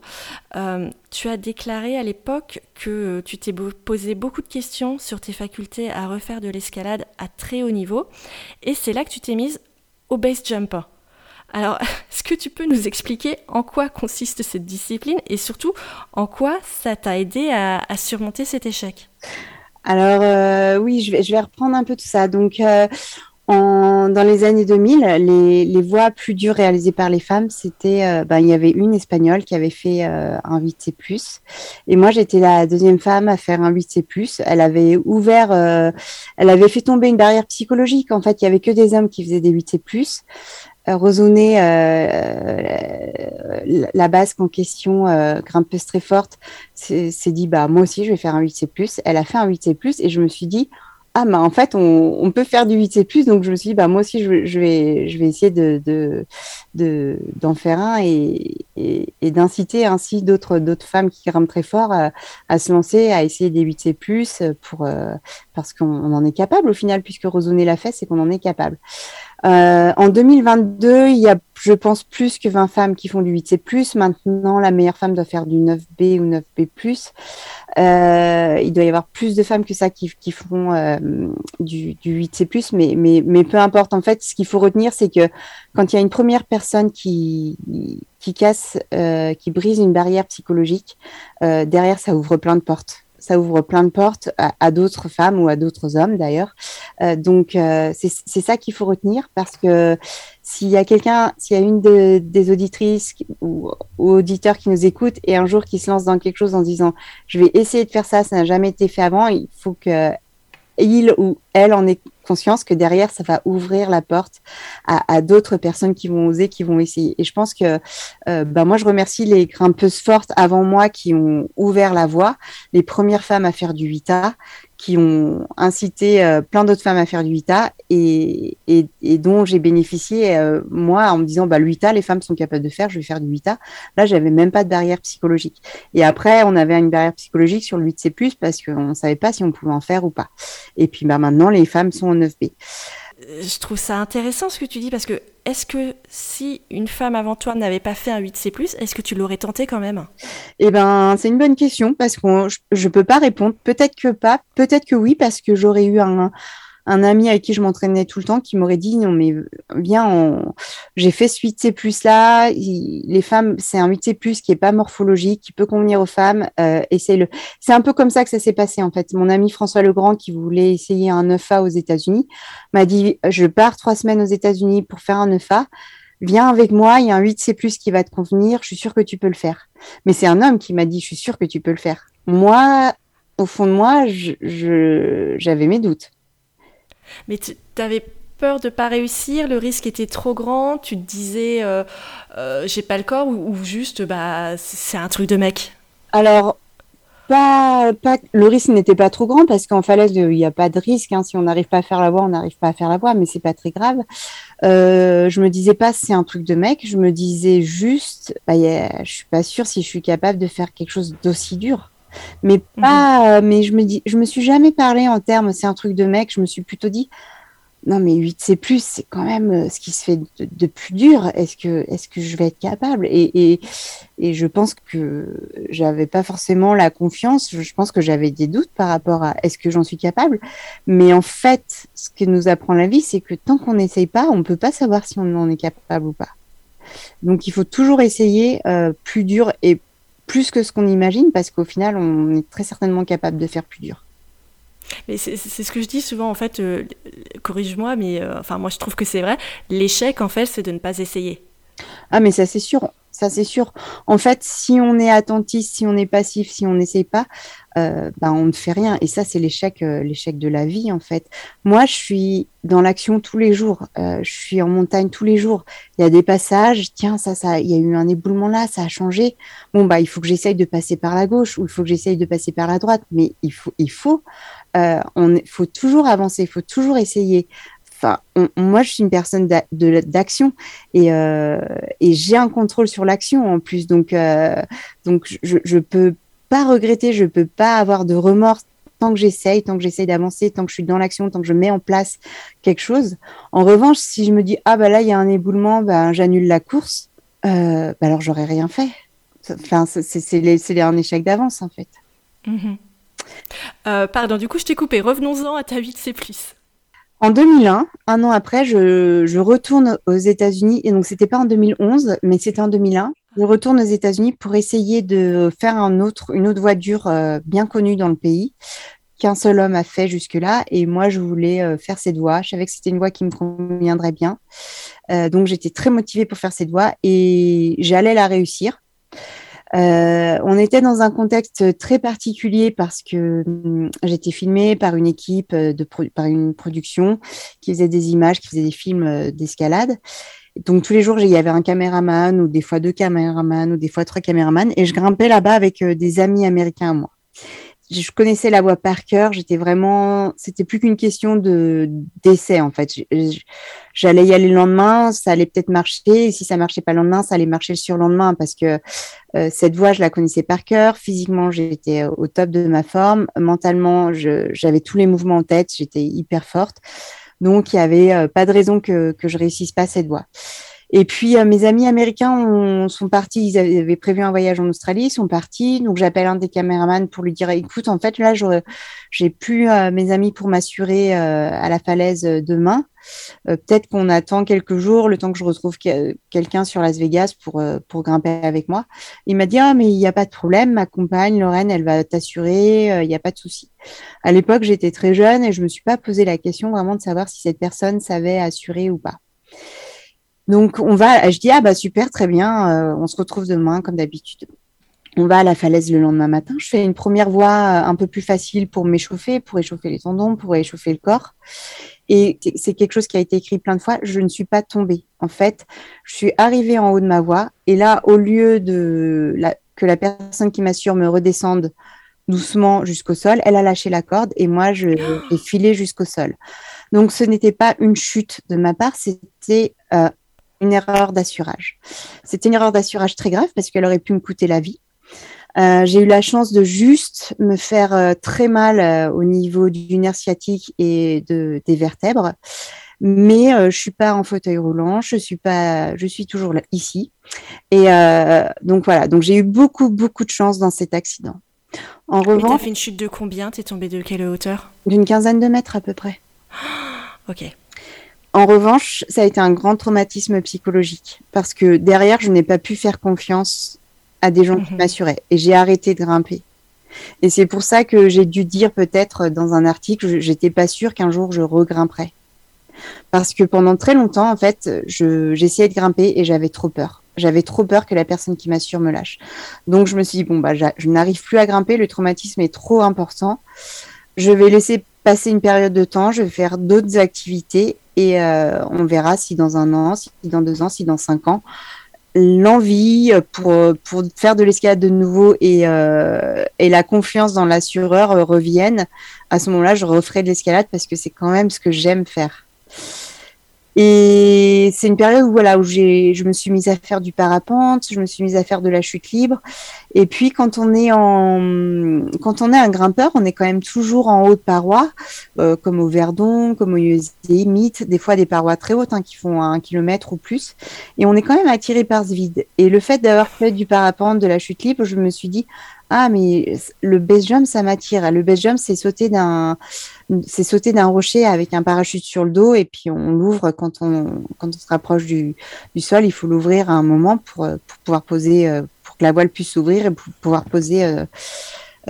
Euh, tu as déclaré à l'époque que tu t'es posé beaucoup de questions sur tes facultés à refaire de l'escalade à très haut niveau. Et c'est là que tu t'es mise au base jump. Alors, est-ce que tu peux nous expliquer en quoi consiste cette discipline et surtout en quoi ça t'a aidé à, à surmonter cet échec ? Alors euh, oui, je vais, je vais reprendre un peu tout ça. Donc, euh, en, dans les années deux mille, les, les voies plus dures réalisées par les femmes, c'était, euh, ben, il y avait une Espagnole qui avait fait euh, un huit C plus, et moi j'étais la deuxième femme à faire un huit C plus. Elle avait ouvert, euh, elle avait fait tomber une barrière psychologique. En fait, il y avait que des hommes qui faisaient des huit C plus. Rezonner euh, la basque en question, euh, grimpeuse très forte, s'est, s'est dit bah moi aussi je vais faire un huit C plus. Elle a fait un huit C plus et je me suis dit ah bah en fait on, on peut faire du huit C plus, donc je me suis dit bah moi aussi je, je vais je vais essayer de, de, de d'en faire un et, et, et d'inciter ainsi d'autres d'autres femmes qui rament très fort à, à se lancer, à essayer des huit C plus pour euh, parce qu'on on en est capable au final, puisque rezonner la fesse c'est qu'on en est capable. Euh, en deux mille vingt-deux, il y a, je pense, plus que vingt femmes qui font du huit C plus. Maintenant, la meilleure femme doit faire du neuf B ou neuf B plus. Euh, il doit y avoir plus de femmes que ça qui, qui font euh, du, du huit C plus, mais, mais, mais peu importe. En fait, ce qu'il faut retenir, c'est que quand il y a une première personne qui, qui casse, euh, qui brise une barrière psychologique, euh, derrière, ça ouvre plein de portes. Ça ouvre plein de portes à, à d'autres femmes ou à d'autres hommes d'ailleurs. Euh, donc, euh, c'est, c'est ça qu'il faut retenir, parce que s'il y a quelqu'un, s'il y a une de, des auditrices ou, ou auditeurs qui nous écoutent et un jour qui se lance dans quelque chose en disant « je vais essayer de faire ça, ça n'a jamais été fait avant », il faut qu'il ou elle en ait conscience que derrière, ça va ouvrir la porte à, à d'autres personnes qui vont oser, qui vont essayer. Et je pense que euh, bah moi, je remercie les grimpeuses fortes avant moi qui ont ouvert la voie, les premières femmes à faire du huit A, qui ont incité euh, plein d'autres femmes à faire du huit A et, et, et dont j'ai bénéficié, euh, moi, en me disant bah, le huit A, les femmes sont capables de faire, je vais faire du huit A. Là, j'avais même pas de barrière psychologique. Et après, on avait une barrière psychologique sur le huit C plus parce qu'on ne savait pas si on pouvait en faire ou pas. Et puis bah, maintenant, les femmes sont en neuf B. Je trouve ça intéressant ce que tu dis, parce que est-ce que si une femme avant toi n'avait pas fait un huit C plus, est-ce que tu l'aurais tenté quand même ? Eh ben, c'est une bonne question, parce que je ne peux pas répondre. Peut-être que pas, peut-être que oui, parce que j'aurais eu un, un ami avec qui je m'entraînais tout le temps qui m'aurait dit « Non, mais viens, on... j'ai fait ce huit C plus-là, il... les femmes, c'est un huit C plus qui n'est pas morphologique, qui peut convenir aux femmes, euh, essaye-le. » C'est un peu comme ça que ça s'est passé, en fait. Mon ami François Legrand, qui voulait essayer un neuf A aux États-Unis, m'a dit « Je pars trois semaines aux États-Unis pour faire un neuf A. Viens avec moi, il y a un huit C plus qui va te convenir, je suis sûre que tu peux le faire. » Mais c'est un homme qui m'a dit « Je suis sûre que tu peux le faire. » Moi, au fond de moi, je, je, j'avais mes doutes. Mais tu avais peur de ne pas réussir, le risque était trop grand, tu te disais euh, « euh, j'ai pas le corps » ou, ou juste bah, « c'est un truc de mec ». Alors, pas, pas, le risque n'était pas trop grand, parce qu'en falaise, il n'y a pas de risque. Hein, si on n'arrive pas à faire la voie, on n'arrive pas à faire la voie, mais ce n'est pas très grave. Euh, je ne me disais pas « c'est un truc de mec », je me disais juste bah, « yeah, je ne suis pas sûre si je suis capable de faire quelque chose d'aussi dur ». Mais pas, mmh. euh, mais je me dis, je me suis jamais parlé en termes, c'est un truc de mec. Je me suis plutôt dit, non mais huit C plus, c'est quand même ce qui se fait de, de plus dur. Est-ce que, est-ce que je vais être capable ? Et, et, et je pense que j'avais pas forcément la confiance. Je pense que j'avais des doutes par rapport à, est-ce que j'en suis capable ? Mais en fait, ce que nous apprend la vie, c'est que tant qu'on n'essaye pas, on peut pas savoir si on en est capable ou pas. Donc il faut toujours essayer euh, plus dur et plus que ce qu'on imagine, parce qu'au final, on est très certainement capable de faire plus dur. Mais c'est, c'est ce que je dis souvent, en fait, euh, corrige-moi, mais euh, enfin, moi, je trouve que c'est vrai. L'échec, en fait, c'est de ne pas essayer. Ah, mais ça, c'est sûr. Ça, c'est sûr. En fait, si on est attentif, si on est passif, si on n'essaye pas, euh, bah, on ne fait rien. Et ça, c'est l'échec, euh, l'échec de la vie, en fait. Moi, je suis dans l'action tous les jours. Euh, je suis en montagne tous les jours. Il y a des passages. Tiens, ça, ça, il y a eu un éboulement là, ça a changé. Bon, bah, il faut que j'essaye de passer par la gauche, ou il faut que j'essaye de passer par la droite. Mais il faut, il faut, euh, on, faut toujours avancer, il faut toujours essayer. Enfin, on, moi, je suis une personne d'a, de, d'action et, euh, et j'ai un contrôle sur l'action en plus. Donc, euh, donc je ne peux pas regretter, je ne peux pas avoir de remords tant que j'essaye, tant que j'essaye d'avancer, tant que je suis dans l'action, tant que je mets en place quelque chose. En revanche, si je me dis « Ah, bah là, il y a un éboulement, bah, j'annule la course euh, », bah, alors, j'aurais rien fait. Enfin, c'est, c'est, les, c'est un échec d'avance, en fait. Mmh. Euh, pardon, du coup, je t'ai coupé. Revenons-en à ta huit C plus. En deux mille un, un an après, je, je retourne aux États-Unis, et donc c'était pas en deux mille onze, mais c'était en deux mille un. Je retourne aux États-Unis pour essayer de faire un autre, une autre voie dure euh, bien connue dans le pays, qu'un seul homme a fait jusque-là, et moi je voulais euh, faire cette voie. Je savais que c'était une voie qui me conviendrait bien, euh, donc j'étais très motivée pour faire cette voie et j'allais la réussir. Euh, on était dans un contexte très particulier parce que hum, j'étais filmée par une équipe, de pro- par une production qui faisait des images, qui faisait des films euh, d'escalade. Donc tous les jours, il y avait un caméraman, ou des fois deux caméramans, ou des fois trois caméramans, et je grimpais là-bas avec euh, des amis américains à moi. je connaissais la voie par cœur, j'étais vraiment, c'était plus qu'une question de, d'essai, en fait. J'allais y aller le lendemain, ça allait peut-être marcher, et si ça marchait pas le lendemain, ça allait marcher le surlendemain, parce que euh, cette voie, je la connaissais par cœur. Physiquement, j'étais au top de ma forme. Mentalement, je, j'avais tous les mouvements en tête, j'étais hyper forte. Donc, il y avait euh, pas de raison que, que je réussisse pas cette voie. Et puis, euh, mes amis américains ont, sont partis, ils avaient prévu un voyage en Australie, ils sont partis, donc j'appelle un des caméramans pour lui dire « Écoute, en fait, là, j'ai plus euh, mes amis pour m'assurer euh, à la falaise demain. Euh, peut-être qu'on attend quelques jours, le temps que je retrouve que, quelqu'un sur Las Vegas pour, euh, pour grimper avec moi. » Il m'a dit « Ah, mais il n'y a pas de problème, ma compagne, Lorraine, elle va t'assurer, il euh, n'y a pas de souci. » À l'époque, j'étais très jeune et je ne me suis pas posé la question vraiment de savoir si cette personne savait assurer ou pas. Donc, on va, je dis, ah bah super, très bien, euh, on se retrouve demain, comme d'habitude. On va à la falaise le lendemain matin. Je fais une première voie un peu plus facile pour m'échauffer, pour échauffer les tendons, pour échauffer le corps. Et c'est quelque chose qui a été écrit plein de fois, je ne suis pas tombée. En fait, je suis arrivée en haut de ma voie et là, au lieu de la, que la personne qui m'assure me redescende doucement jusqu'au sol, elle a lâché la corde et moi, je l'ai filée jusqu'au sol. Donc, ce n'était pas une chute de ma part, c'était... Euh, une erreur d'assurage. C'était une erreur d'assurage très grave parce qu'elle aurait pu me coûter la vie. Euh, j'ai eu la chance de juste me faire euh, très mal euh, au niveau du nerf sciatique et de, des vertèbres. Mais euh, je suis pas en fauteuil roulant, je suis pas, je suis toujours là, ici. Et euh, donc voilà, donc j'ai eu beaucoup, beaucoup de chance dans cet accident. En revanche, t'as fait une chute de combien ? T'es tombée de quelle hauteur ? D'une quinzaine de mètres à peu près. Ok. En revanche, ça a été un grand traumatisme psychologique parce que derrière, je n'ai pas pu faire confiance à des gens qui m'assuraient et j'ai arrêté de grimper. Et c'est pour ça que j'ai dû dire peut-être dans un article, j'étais pas sûre qu'un jour je regrimperais. Parce que pendant très longtemps, en fait, je, j'essayais de grimper et j'avais trop peur. J'avais trop peur que la personne qui m'assure me lâche. Donc, je me suis dit, bon, bah, je n'arrive plus à grimper, le traumatisme est trop important. Je vais laisser passer une période de temps, je vais faire d'autres activités et euh, on verra si dans un an, si dans deux ans, si dans cinq ans, l'envie pour, pour faire de l'escalade de nouveau et, euh, et la confiance dans l'assureur reviennent. À ce moment-là, je referai de l'escalade parce que c'est quand même ce que j'aime faire. Et c'est une période où, voilà, où j'ai, je me suis mise à faire du parapente, je me suis mise à faire de la chute libre. Et puis, quand on est en, quand on est un grimpeur, on est quand même toujours en haut de parois, euh, comme au Verdon, comme au Yosemite, des fois des parois très hautes, hein, qui font un kilomètre ou plus. Et on est quand même attiré par ce vide. Et le fait d'avoir fait du parapente, de la chute libre, je me suis dit, ah, mais le base jump, ça m'attire. Le base jump, c'est sauter d'un, c'est sauter d'un rocher avec un parachute sur le dos et puis on l'ouvre quand on, quand on se rapproche du, du sol. Il faut l'ouvrir à un moment pour, pour pouvoir poser, pour que la voile puisse s'ouvrir et pour pouvoir poser euh,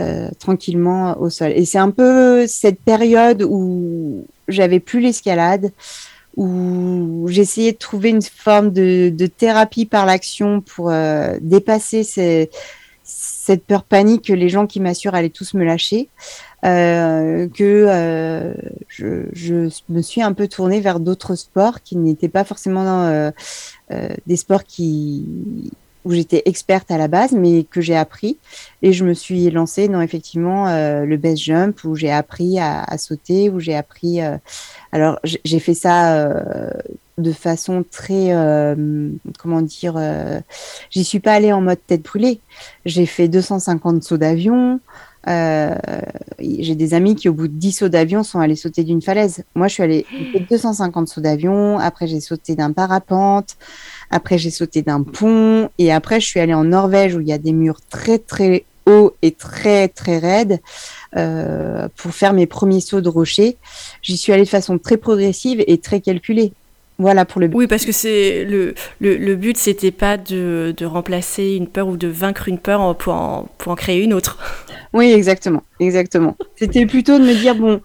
euh, tranquillement au sol. Et c'est un peu cette période où j'avais plus l'escalade, où j'essayais de trouver une forme de, de thérapie par l'action pour euh, dépasser ces... cette peur panique que les gens qui m'assurent allaient tous me lâcher, euh, que euh, je, je me suis un peu tournée vers d'autres sports qui n'étaient pas forcément euh, euh, des sports qui, où j'étais experte à la base, mais que j'ai appris. Et je me suis lancée dans effectivement euh, le base jump, où j'ai appris à, à sauter, où j'ai appris... Euh, alors, j'ai fait ça... Euh, de façon très, euh, comment dire, euh, j'y suis pas allée en mode tête brûlée. J'ai fait deux cent cinquante sauts d'avion. Euh, j'ai des amis qui, au bout de dix sauts d'avion, sont allés sauter d'une falaise. Moi, je suis allée j'ai fait deux cent cinquante sauts d'avion. Après, j'ai sauté d'un parapente. Après, j'ai sauté d'un pont. Et après, je suis allée en Norvège où il y a des murs très, très hauts et très, très raides. Euh, pour faire mes premiers sauts de rocher, j'y suis allée de façon très progressive et très calculée. Voilà pour le but. Oui, parce que c'est le, le, le but, c'était pas de, de remplacer une peur ou de vaincre une peur en, pour, en, pour en créer une autre. Oui, exactement, exactement. C'était plutôt de me dire, bon,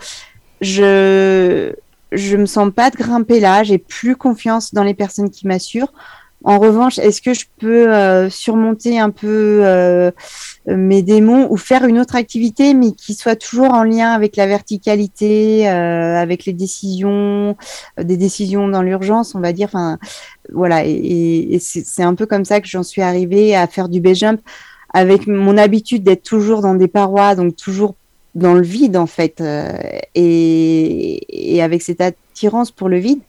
je je me sens pas de grimper là, j'ai plus confiance dans les personnes qui m'assurent. En revanche, est-ce que je peux euh, surmonter un peu euh, mes démons ou faire une autre activité, mais qui soit toujours en lien avec la verticalité, euh, avec les décisions, euh, des décisions dans l'urgence, on va dire. Enfin, voilà, et, et c'est, c'est un peu comme ça que j'en suis arrivée à faire du base jump avec mon habitude d'être toujours dans des parois, donc toujours dans le vide en fait, euh, et, et avec cette attirance pour le vide.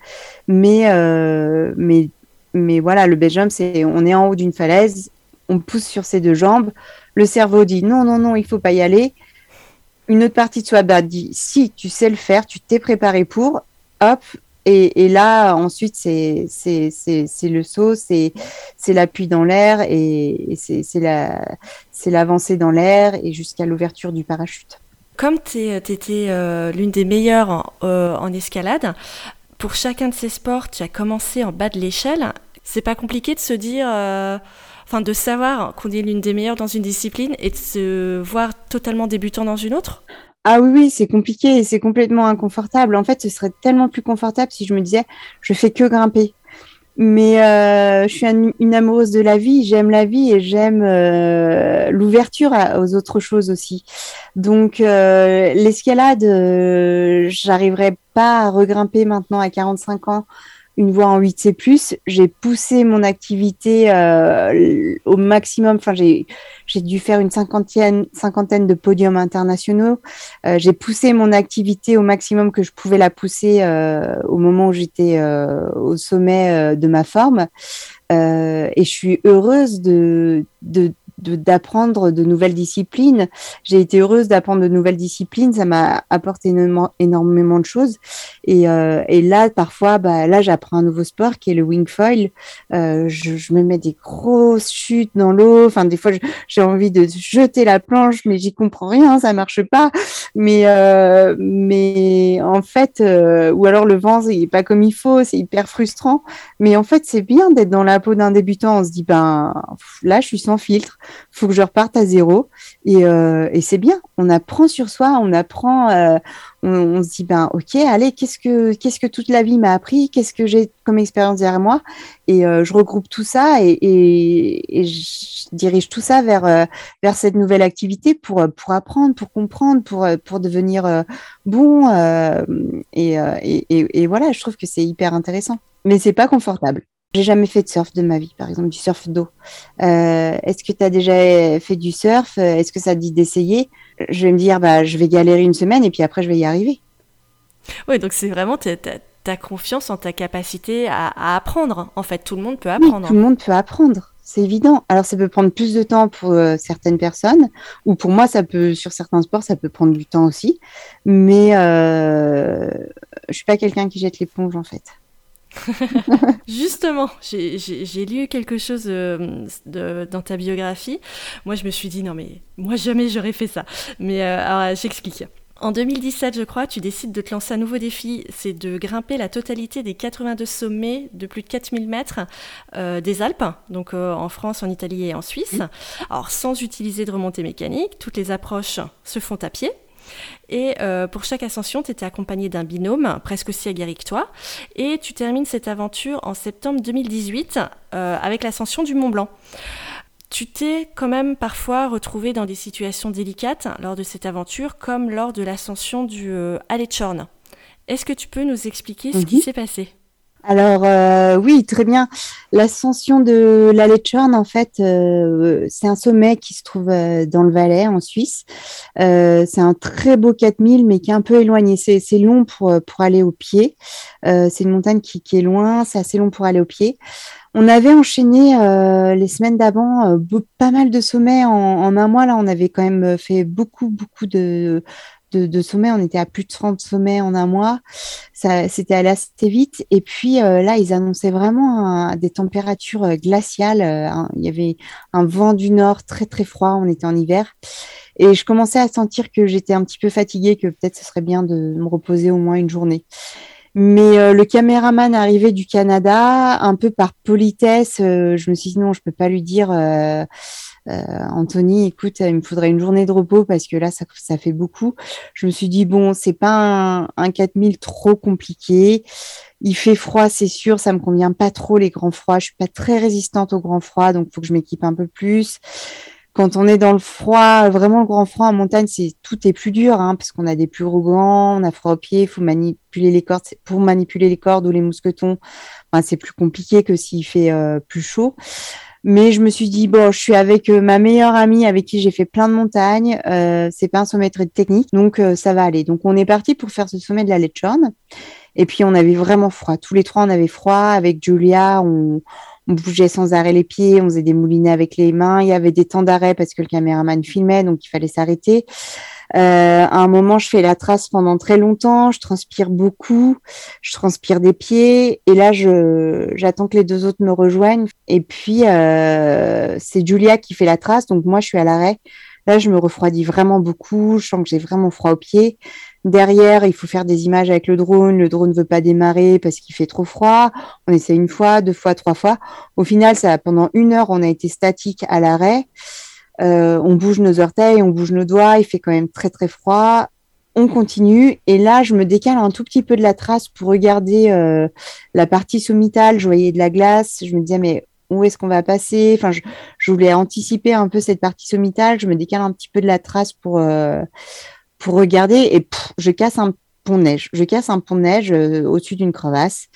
Mais, euh, mais, mais voilà, le base jump, c'est on est en haut d'une falaise, on pousse sur ses deux jambes, le cerveau dit non, non, non, il ne faut pas y aller. Une autre partie de soi bah, dit si, tu sais le faire, tu t'es préparé pour, hop. Et, et là, ensuite, c'est, c'est, c'est, c'est le saut, c'est, c'est l'appui dans l'air et, et c'est, c'est, la, c'est l'avancée dans l'air et jusqu'à l'ouverture du parachute. Comme tu étais euh, l'une des meilleures en, euh, en escalade, pour chacun de ces sports, tu as commencé en bas de l'échelle. C'est pas compliqué de se dire, enfin, euh, de savoir qu'on est l'une des meilleures dans une discipline et de se voir totalement débutant dans une autre ? Ah oui, oui, c'est compliqué et c'est complètement inconfortable. En fait, ce serait tellement plus confortable si je me disais « je fais que grimper ». Mais euh, je suis un, une amoureuse de la vie, j'aime la vie et j'aime euh, l'ouverture à, aux autres choses aussi. Donc, euh, l'escalade, euh, j'arriverais pas à regrimper maintenant à quarante-cinq ans une voie en huit C plus. J'ai poussé mon activité euh, au maximum. Enfin, j'ai... J'ai dû faire une cinquantaine, cinquantaine de podiums internationaux. Euh, j'ai poussé mon activité au maximum que je pouvais la pousser euh, au moment où j'étais euh, au sommet euh, de ma forme. Euh, et je suis heureuse de, de, de, d'apprendre de nouvelles disciplines. J'ai été heureuse d'apprendre de nouvelles disciplines. Ça m'a apporté énormément, énormément de choses. Et, euh, et là, parfois, bah, là, j'apprends un nouveau sport qui est le wing foil. Euh, je, je me mets des grosses chutes dans l'eau. Enfin, des fois, je, je j'ai envie de jeter la planche, mais j'y comprends rien, ça marche pas. Mais, euh, mais en fait, euh, ou alors le vent, il n'est pas comme il faut, c'est hyper frustrant. Mais en fait, c'est bien d'être dans la peau d'un débutant. On se dit, ben là, je suis sans filtre, faut que je reparte à zéro. Et, euh, et c'est bien, on apprend sur soi, on apprend, euh, on, on se dit, ben ok, allez, qu'est-ce que, qu'est-ce que toute la vie m'a appris, qu'est-ce que j'ai comme expérience derrière moi. Et euh, je regroupe tout ça et, et, et je dirige tout ça vers vers cette nouvelle activité pour pour apprendre, pour comprendre, pour pour devenir bon euh, et, et, et et voilà, je trouve que c'est hyper intéressant, mais c'est pas confortable. J'ai jamais fait de surf de ma vie, par exemple du surf d'eau. Euh, est-ce que tu as déjà fait du surf? Est-ce que ça te dit d'essayer? Je vais me dire bah je vais galérer une semaine et puis après je vais y arriver. Oui, donc c'est vraiment ta ta confiance en ta capacité à, à apprendre. En fait, tout le monde peut apprendre. Oui, tout le monde peut apprendre. C'est évident. Alors, ça peut prendre plus de temps pour euh, certaines personnes, ou pour moi, ça peut, sur certains sports, ça peut prendre du temps aussi. Mais euh, je suis pas quelqu'un qui jette l'éponge, en fait. Justement, j'ai, j'ai, j'ai lu quelque chose euh, de, dans ta biographie. Moi, je me suis dit, non, mais moi, jamais j'aurais fait ça. Mais euh, alors, j'explique. En deux mille dix-sept, je crois, tu décides de te lancer un nouveau défi, c'est de grimper la totalité des quatre-vingt-deux sommets de plus de quatre mille mètres euh, des Alpes, donc euh, en France, en Italie et en Suisse. Alors sans utiliser de remontée mécanique, toutes les approches se font à pied. Et euh, pour chaque ascension, tu étais accompagnée d'un binôme presque aussi aguerri que toi. Et tu termines cette aventure en septembre deux mille dix-huit euh, avec l'ascension du Mont-Blanc. Tu t'es quand même parfois retrouvée dans des situations délicates lors de cette aventure, comme lors de l'ascension du euh, Aletschhorn. Est-ce que tu peux nous expliquer ce mm-hmm. qui s'est passé? Alors euh, oui, très bien. L'ascension de l'Aletschhorn, en fait, euh, c'est un sommet qui se trouve euh, dans le Valais, en Suisse. Euh, c'est un très beau quatre mille, mais qui est un peu éloigné. C'est, c'est long pour, pour aller au pied. Euh, c'est une montagne qui, qui est loin, c'est assez long pour aller au pied. On avait enchaîné euh, les semaines d'avant euh, be- pas mal de sommets en, en un mois. Là, on avait quand même fait beaucoup, beaucoup de, de, de sommets. On était à plus de trente sommets en un mois. Ça, c'était allé assez vite. Et puis euh, là, ils annonçaient vraiment un, des températures glaciales. Hein. Il y avait un vent du nord très, très froid. On était en hiver. Et je commençais à sentir que j'étais un petit peu fatiguée, que peut-être ce serait bien de me reposer au moins une journée. Mais euh, le caméraman arrivait du Canada, un peu par politesse, euh, je me suis dit non, je peux pas lui dire euh, euh, Anthony, écoute, il me faudrait une journée de repos parce que là, ça, ça fait beaucoup. Je me suis dit bon, c'est pas un, un quatre mille trop compliqué. Il fait froid, c'est sûr, ça me convient pas trop les grands froids. Je suis pas très résistante aux grands froids, donc faut que je m'équipe un peu plus. Quand on est dans le froid, vraiment le grand froid en montagne, c'est tout est plus dur, hein, parce qu'on a des plus gros gants, on a froid aux pieds, il faut manipuler les cordes. Pour manipuler les cordes ou les mousquetons, ben, c'est plus compliqué que s'il fait euh, plus chaud. Mais je me suis dit, bon, je suis avec euh, ma meilleure amie avec qui j'ai fait plein de montagnes. Euh, c'est pas un sommet très technique, donc euh, ça va aller. Donc, on est parti pour faire ce sommet de l'Aletschhorn. Et puis, on avait vraiment froid. Tous les trois, on avait froid. Avec Julia, on, on bougeait sans arrêt les pieds. On faisait des moulinets avec les mains. Il y avait des temps d'arrêt parce que le caméraman filmait, donc il fallait s'arrêter. Euh, à un moment, je fais la trace pendant très longtemps, je transpire beaucoup, je transpire des pieds, et là, je, j'attends que les deux autres me rejoignent. Et puis, euh, c'est Julia qui fait la trace, donc moi, je suis à l'arrêt. Là, je me refroidis vraiment beaucoup, je sens que j'ai vraiment froid aux pieds. Derrière, il faut faire des images avec le drone. Le drone ne veut pas démarrer parce qu'il fait trop froid. On essaie une fois, deux fois, trois fois. Au final, ça, pendant une heure, on a été statique à l'arrêt. Euh, on bouge nos orteils, on bouge nos doigts, il fait quand même très très froid, on continue, et là je me décale un tout petit peu de la trace pour regarder euh, la partie sommitale, je voyais de la glace, je me disais mais où est-ce qu'on va passer, enfin, je, je voulais anticiper un peu cette partie sommitale, je me décale un petit peu de la trace pour, euh, pour regarder, et pff, je casse un pont de neige, je casse un pont de neige euh, au-dessus d'une crevasse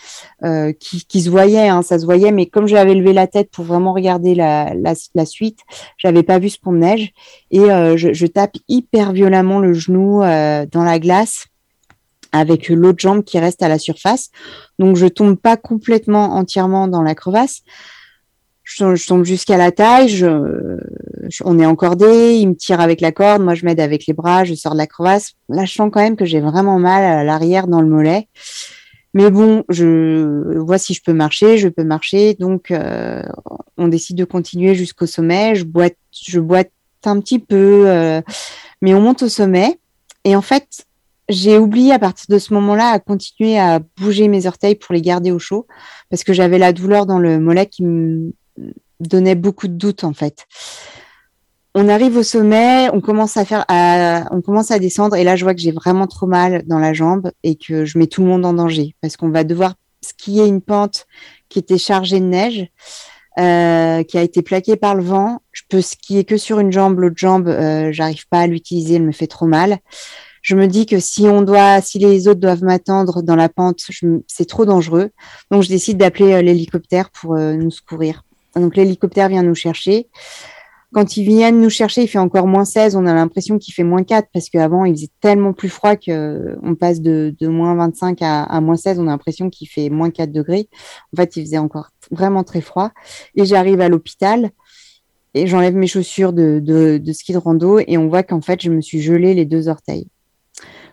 euh, qui, qui se voyait, hein, ça se voyait, mais comme j'avais levé la tête pour vraiment regarder la, la, la suite, j'avais pas vu ce pont de neige et euh, je, je tape hyper violemment le genou euh, dans la glace avec l'autre jambe qui reste à la surface, donc je tombe pas complètement entièrement dans la crevasse. Je tombe jusqu'à la taille, je, je, on est encordé, il me tire avec la corde, moi je m'aide avec les bras, je sors de la crevasse. Là, je sens quand même que j'ai vraiment mal à l'arrière dans le mollet. Mais bon, je vois si je peux marcher, je peux marcher. Donc, euh, on décide de continuer jusqu'au sommet. Je boite, je boite un petit peu, euh, mais on monte au sommet. Et en fait, j'ai oublié à partir de ce moment-là à continuer à bouger mes orteils pour les garder au chaud parce que j'avais la douleur dans le mollet qui me donnait beaucoup de doutes en fait. On arrive au sommet, on commence à faire, à, on commence à descendre et là je vois que j'ai vraiment trop mal dans la jambe et que je mets tout le monde en danger parce qu'on va devoir skier une pente qui était chargée de neige, euh, qui a été plaquée par le vent. Je peux skier que sur une jambe, l'autre jambe, euh, j'arrive pas à l'utiliser, elle me fait trop mal. Je me dis que si on doit, si les autres doivent m'attendre dans la pente, je, c'est trop dangereux. Donc je décide d'appeler euh, l'hélicoptère pour euh, nous secourir. Donc, l'hélicoptère vient nous chercher. Quand ils viennent nous chercher, il fait encore moins seize. On a l'impression qu'il fait moins quatre parce qu'avant, il faisait tellement plus froid qu'on passe de, de moins vingt-cinq à, à moins seize. On a l'impression qu'il fait moins quatre degrés. En fait, il faisait encore vraiment très froid. Et j'arrive à l'hôpital et j'enlève mes chaussures de, de, de ski de rando et on voit qu'en fait, je me suis gelée les deux orteils.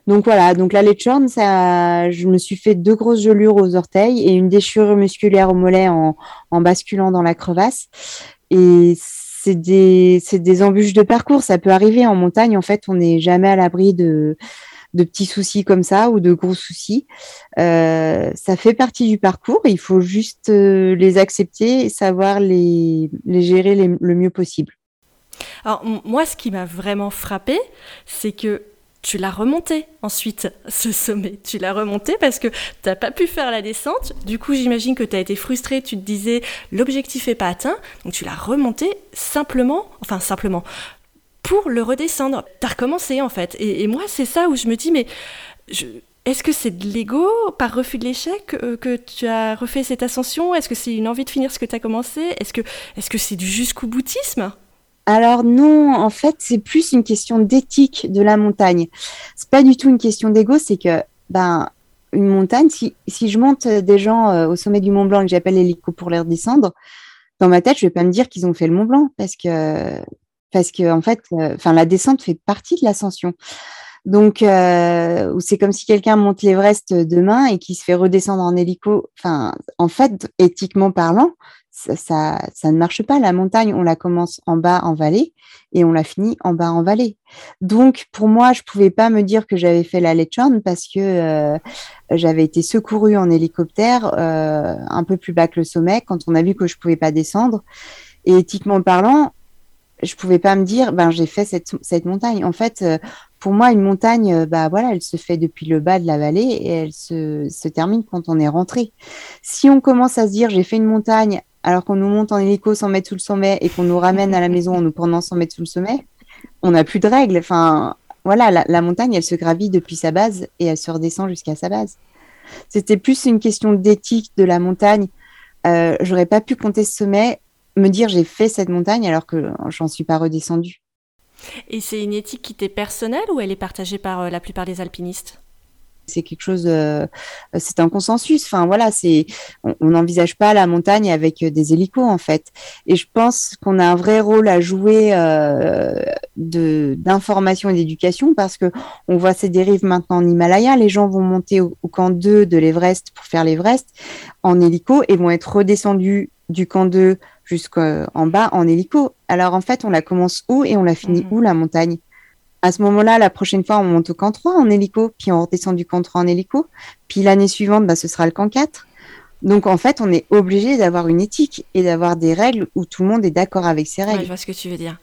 Donc voilà, donc l'Aletschhorn, ça, je me suis fait deux grosses gelures aux orteils et une déchirure musculaire au mollet en, en basculant dans la crevasse. Et c'est des, c'est des embûches de parcours, ça peut arriver en montagne. En fait, on n'est jamais à l'abri de, de petits soucis comme ça ou de gros soucis. Euh, ça fait partie du parcours, il faut juste les accepter et savoir les, les gérer les, le mieux possible. Alors moi, ce qui m'a vraiment frappée, c'est que tu l'as remonté ensuite, ce sommet. Tu l'as remonté parce que tu n'as pas pu faire la descente. Du coup, j'imagine que tu as été frustrée. Tu te disais, l'objectif n'est pas atteint. Donc, tu l'as remonté simplement, enfin simplement, pour le redescendre. Tu as recommencé, en fait. Et, et moi, c'est ça où je me dis, mais je, est-ce que c'est de l'ego, par refus de l'échec, euh, que tu as refait cette ascension ? Est-ce que c'est une envie de finir ce que tu as commencé ? Est-ce que, est-ce que c'est du jusqu'au boutisme ? Alors non, en fait, c'est plus une question d'éthique de la montagne. C'est pas du tout une question d'ego, c'est que ben une montagne, si si je monte des gens euh, au sommet du Mont-Blanc et que j'appelle l'hélico pour les redescendre, dans ma tête, je vais pas me dire qu'ils ont fait le Mont-Blanc parce que parce que en fait, enfin euh, la descente fait partie de l'ascension. Donc euh, c'est comme si quelqu'un monte l'Everest demain et qu'il se fait redescendre en hélico. Enfin, en fait, éthiquement parlant. Ça, ça, ça ne marche pas. La montagne, on la commence en bas en vallée et on la finit en bas en vallée. Donc, pour moi, je ne pouvais pas me dire que j'avais fait l'Aletschhorn parce que euh, j'avais été secourue en hélicoptère euh, un peu plus bas que le sommet quand on a vu que je ne pouvais pas descendre. Et éthiquement parlant, je ne pouvais pas me dire ben, « j'ai fait cette, cette montagne ». En fait, euh, pour moi, une montagne, bah voilà, elle se fait depuis le bas de la vallée et elle se, se termine quand on est rentré. Si on commence à se dire « j'ai fait une montagne », alors qu'on nous monte en hélico cent mètres sous le sommet et qu'on nous ramène à la maison en nous prenant cent mètres sous le sommet, on n'a plus de règles. Enfin, voilà, la, la montagne, elle se gravit depuis sa base et elle se redescend jusqu'à sa base. C'était plus une question d'éthique de la montagne. Euh, j'aurais pas pu compter ce sommet me dire j'ai fait cette montagne alors que j'en suis pas redescendue. Et c'est une éthique qui t'est personnelle ou elle est partagée par euh, la plupart des alpinistes ? C'est quelque chose, euh, c'est un consensus. Enfin voilà, c'est, on n'envisage pas la montagne avec des hélicos en fait. Et je pense qu'on a un vrai rôle à jouer euh, de d'information et d'éducation parce que on voit ces dérives maintenant en Himalaya. Les gens vont monter au, au camp deux de l'Everest pour faire l'Everest en hélico et vont être redescendus du camp deux jusqu'en bas en hélico. Alors en fait, on la commence où et on la finit mmh. où la montagne ? À ce moment-là, la prochaine fois, on monte au camp trois en hélico, puis on redescend du camp trois en hélico, puis l'année suivante, bah, ce sera le camp quatre. Donc, en fait, on est obligé d'avoir une éthique et d'avoir des règles où tout le monde est d'accord avec ses règles. Ouais, je vois ce que tu veux dire.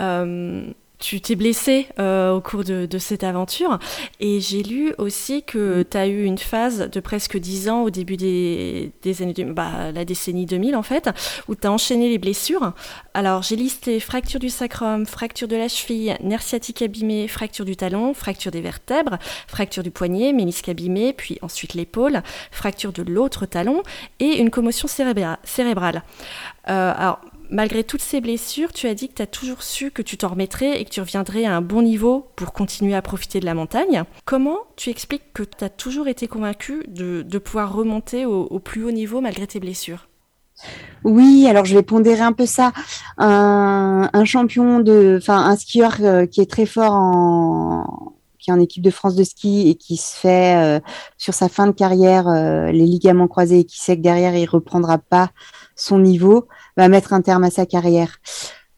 Euh, tu t'es blessée euh, au cours de, de cette aventure et j'ai lu aussi que tu as eu une phase de presque dix ans au début des, des années, bah, la décennie deux mille en fait, où tu as enchaîné les blessures. Alors j'ai listé fracture du sacrum, fracture de la cheville, nerf sciatique abîmé, fracture du talon, fracture des vertèbres, fracture du poignet, ménisque abîmé, puis ensuite l'épaule, fracture de l'autre talon et une commotion cérébra- cérébrale. Euh, alors... Malgré toutes ces blessures, tu as dit que tu as toujours su que tu t'en remettrais et que tu reviendrais à un bon niveau pour continuer à profiter de la montagne. Comment tu expliques que tu as toujours été convaincue de, de pouvoir remonter au, au plus haut niveau malgré tes blessures ? Oui, alors je vais pondérer un peu ça. Un, un champion, de, enfin un skieur qui est très fort en... qui est en équipe de France de ski et qui se fait euh, sur sa fin de carrière euh, les ligaments croisés et qui sait que derrière il reprendra pas son niveau, va mettre un terme à sa carrière.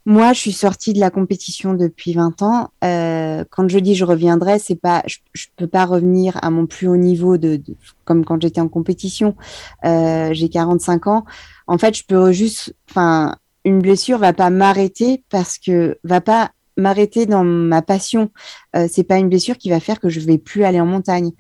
Moi, je suis sortie de la compétition depuis vingt ans. Euh, quand je dis je reviendrai, c'est pas, je, je peux pas revenir à mon plus haut niveau de, de comme quand j'étais en compétition. Euh, j'ai quarante-cinq ans. En fait, je peux juste, enfin, une blessure va pas m'arrêter parce que va pas m'arrêter dans ma passion. Euh, c'est pas une blessure qui va faire que je vais plus aller en montagne.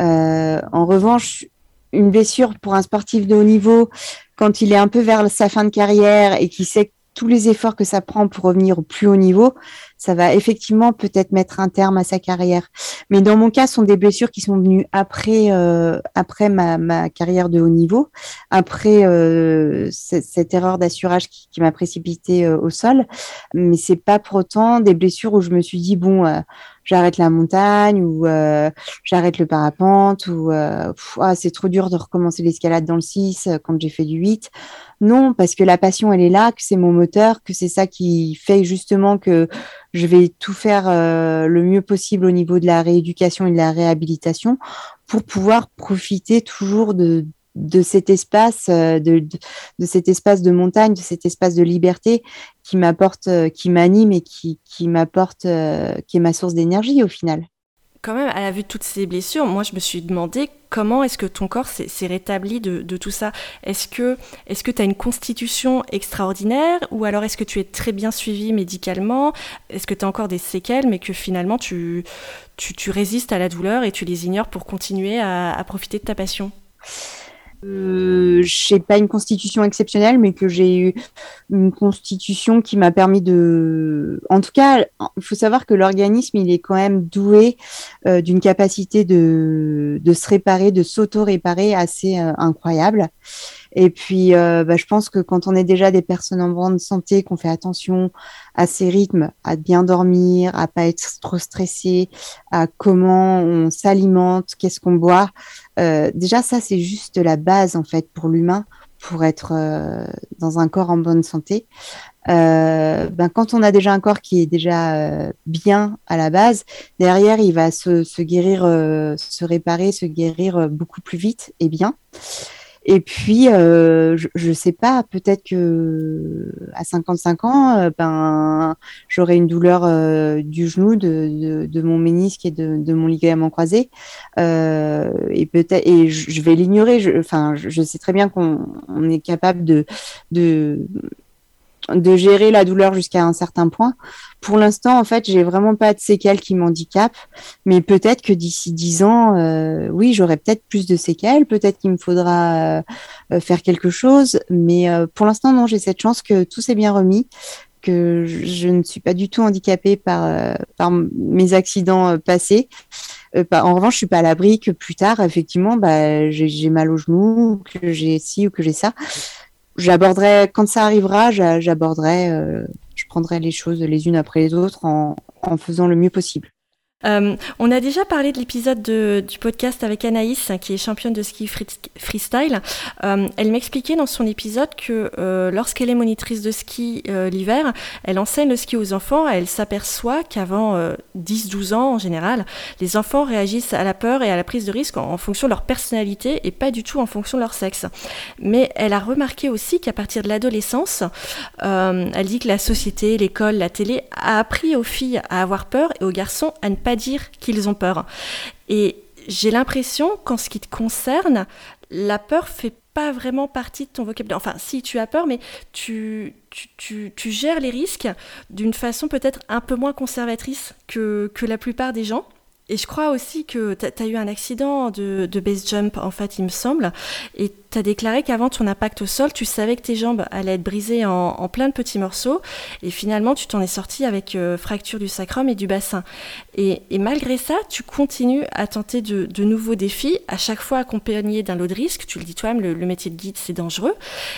Euh, en revanche, une blessure pour un sportif de haut niveau, quand il est un peu vers sa fin de carrière et qu'il sait tous les efforts que ça prend pour revenir au plus haut niveau, ça va effectivement peut-être mettre un terme à sa carrière. Mais dans mon cas, ce sont des blessures qui sont venues après euh, après ma, ma carrière de haut niveau, après euh, c- cette erreur d'assurage qui, qui m'a précipitée euh, au sol. Mais c'est pas pour autant des blessures où je me suis dit bon, euh, j'arrête la montagne ou euh, j'arrête le parapente ou euh, pff, ah, c'est trop dur de recommencer l'escalade dans le six quand j'ai fait du huit. Non, parce que la passion, elle est là, que c'est mon moteur, que c'est ça qui fait justement que je vais tout faire euh, le mieux possible au niveau de la rééducation et de la réhabilitation pour pouvoir profiter toujours de, de cet espace, euh, de, de cet espace de montagne, de cet espace de liberté qui m'apporte, euh, qui m'anime et qui, qui m'apporte, euh, qui est ma source d'énergie au final. Quand même, à la vue de toutes ces blessures, moi, je me suis demandé comment est-ce que ton corps s'est, s'est rétabli de, de tout ça. Est-ce que est-ce que tu as une constitution extraordinaire ou alors est-ce que tu es très bien suivi médicalement ? Est-ce que tu as encore des séquelles mais que finalement, tu, tu, tu résistes à la douleur et tu les ignores pour continuer à, à profiter de ta passion ? Euh, je n'ai pas une constitution exceptionnelle, mais que j'ai eu une constitution qui m'a permis de... En tout cas, il faut savoir que l'organisme, il est quand même doué euh, d'une capacité de, de se réparer, de s'auto-réparer assez euh, incroyable. Et puis, euh, bah, je pense que quand on est déjà des personnes en bonne santé, qu'on fait attention à ses rythmes, à bien dormir, à pas être trop stressé, à comment on s'alimente, qu'est-ce qu'on boit, euh, déjà ça c'est juste la base en fait pour l'humain, pour être euh, dans un corps en bonne santé. Euh, ben, quand on a déjà un corps qui est déjà euh, bien à la base, derrière il va se, se guérir, euh, se réparer, se guérir euh, beaucoup plus vite et bien. Et puis, euh, je ne sais pas, peut-être que à cinquante-cinq ans, euh, ben, j'aurai une douleur euh, du genou, de, de, de mon ménisque et de, de mon ligament croisé. Euh, et peut-être, et je, je vais l'ignorer. Je, enfin, je, je sais très bien qu'on on est capable de, de, de gérer la douleur jusqu'à un certain point. Pour l'instant, en fait, j'ai vraiment pas de séquelles qui m'handicapent, mais peut-être que d'ici dix ans, euh, oui, j'aurai peut-être plus de séquelles, peut-être qu'il me faudra euh, faire quelque chose, mais euh, pour l'instant, non, j'ai cette chance que tout s'est bien remis, que je ne suis pas du tout handicapée par, euh, par mes accidents euh, passés. Euh, bah, en revanche, je suis pas à l'abri que plus tard, effectivement, bah, j'ai, j'ai mal au genou, que j'ai ci ou que j'ai ça. j'aborderai, quand ça arrivera, j'aborderai, euh, je prendrai les choses les unes après les autres en, en faisant le mieux possible. Euh, on a déjà parlé de l'épisode de, du podcast avec Anaïs, qui est championne de ski free, freestyle. Euh, elle m'expliquait dans son épisode que euh, lorsqu'elle est monitrice de ski euh, l'hiver, elle enseigne le ski aux enfants et elle s'aperçoit qu'avant euh, dix douze ans en général, les enfants réagissent à la peur et à la prise de risque en, en fonction de leur personnalité et pas du tout en fonction de leur sexe. Mais elle a remarqué aussi qu'à partir de l'adolescence, euh, elle dit que la société, l'école, la télé a appris aux filles à avoir peur et aux garçons à ne pas dire qu'ils ont peur. Et j'ai l'impression qu'en ce qui te concerne, la peur fait pas vraiment partie de ton vocabulaire. Enfin, si, tu as peur, mais tu, tu, tu, tu gères les risques d'une façon peut-être un peu moins conservatrice que, que la plupart des gens. Et je crois aussi que tu as eu un accident de, de base jump, en fait, il me semble, et tu as déclaré qu'avant ton impact au sol, tu savais que tes jambes allaient être brisées en, en plein de petits morceaux, et finalement, tu t'en es sorti avec euh, fracture du sacrum et du bassin. Et, et malgré ça, tu continues à tenter de, de nouveaux défis, à chaque fois accompagné d'un lot de risques. Tu le dis toi-même, le, le métier de guide, c'est dangereux.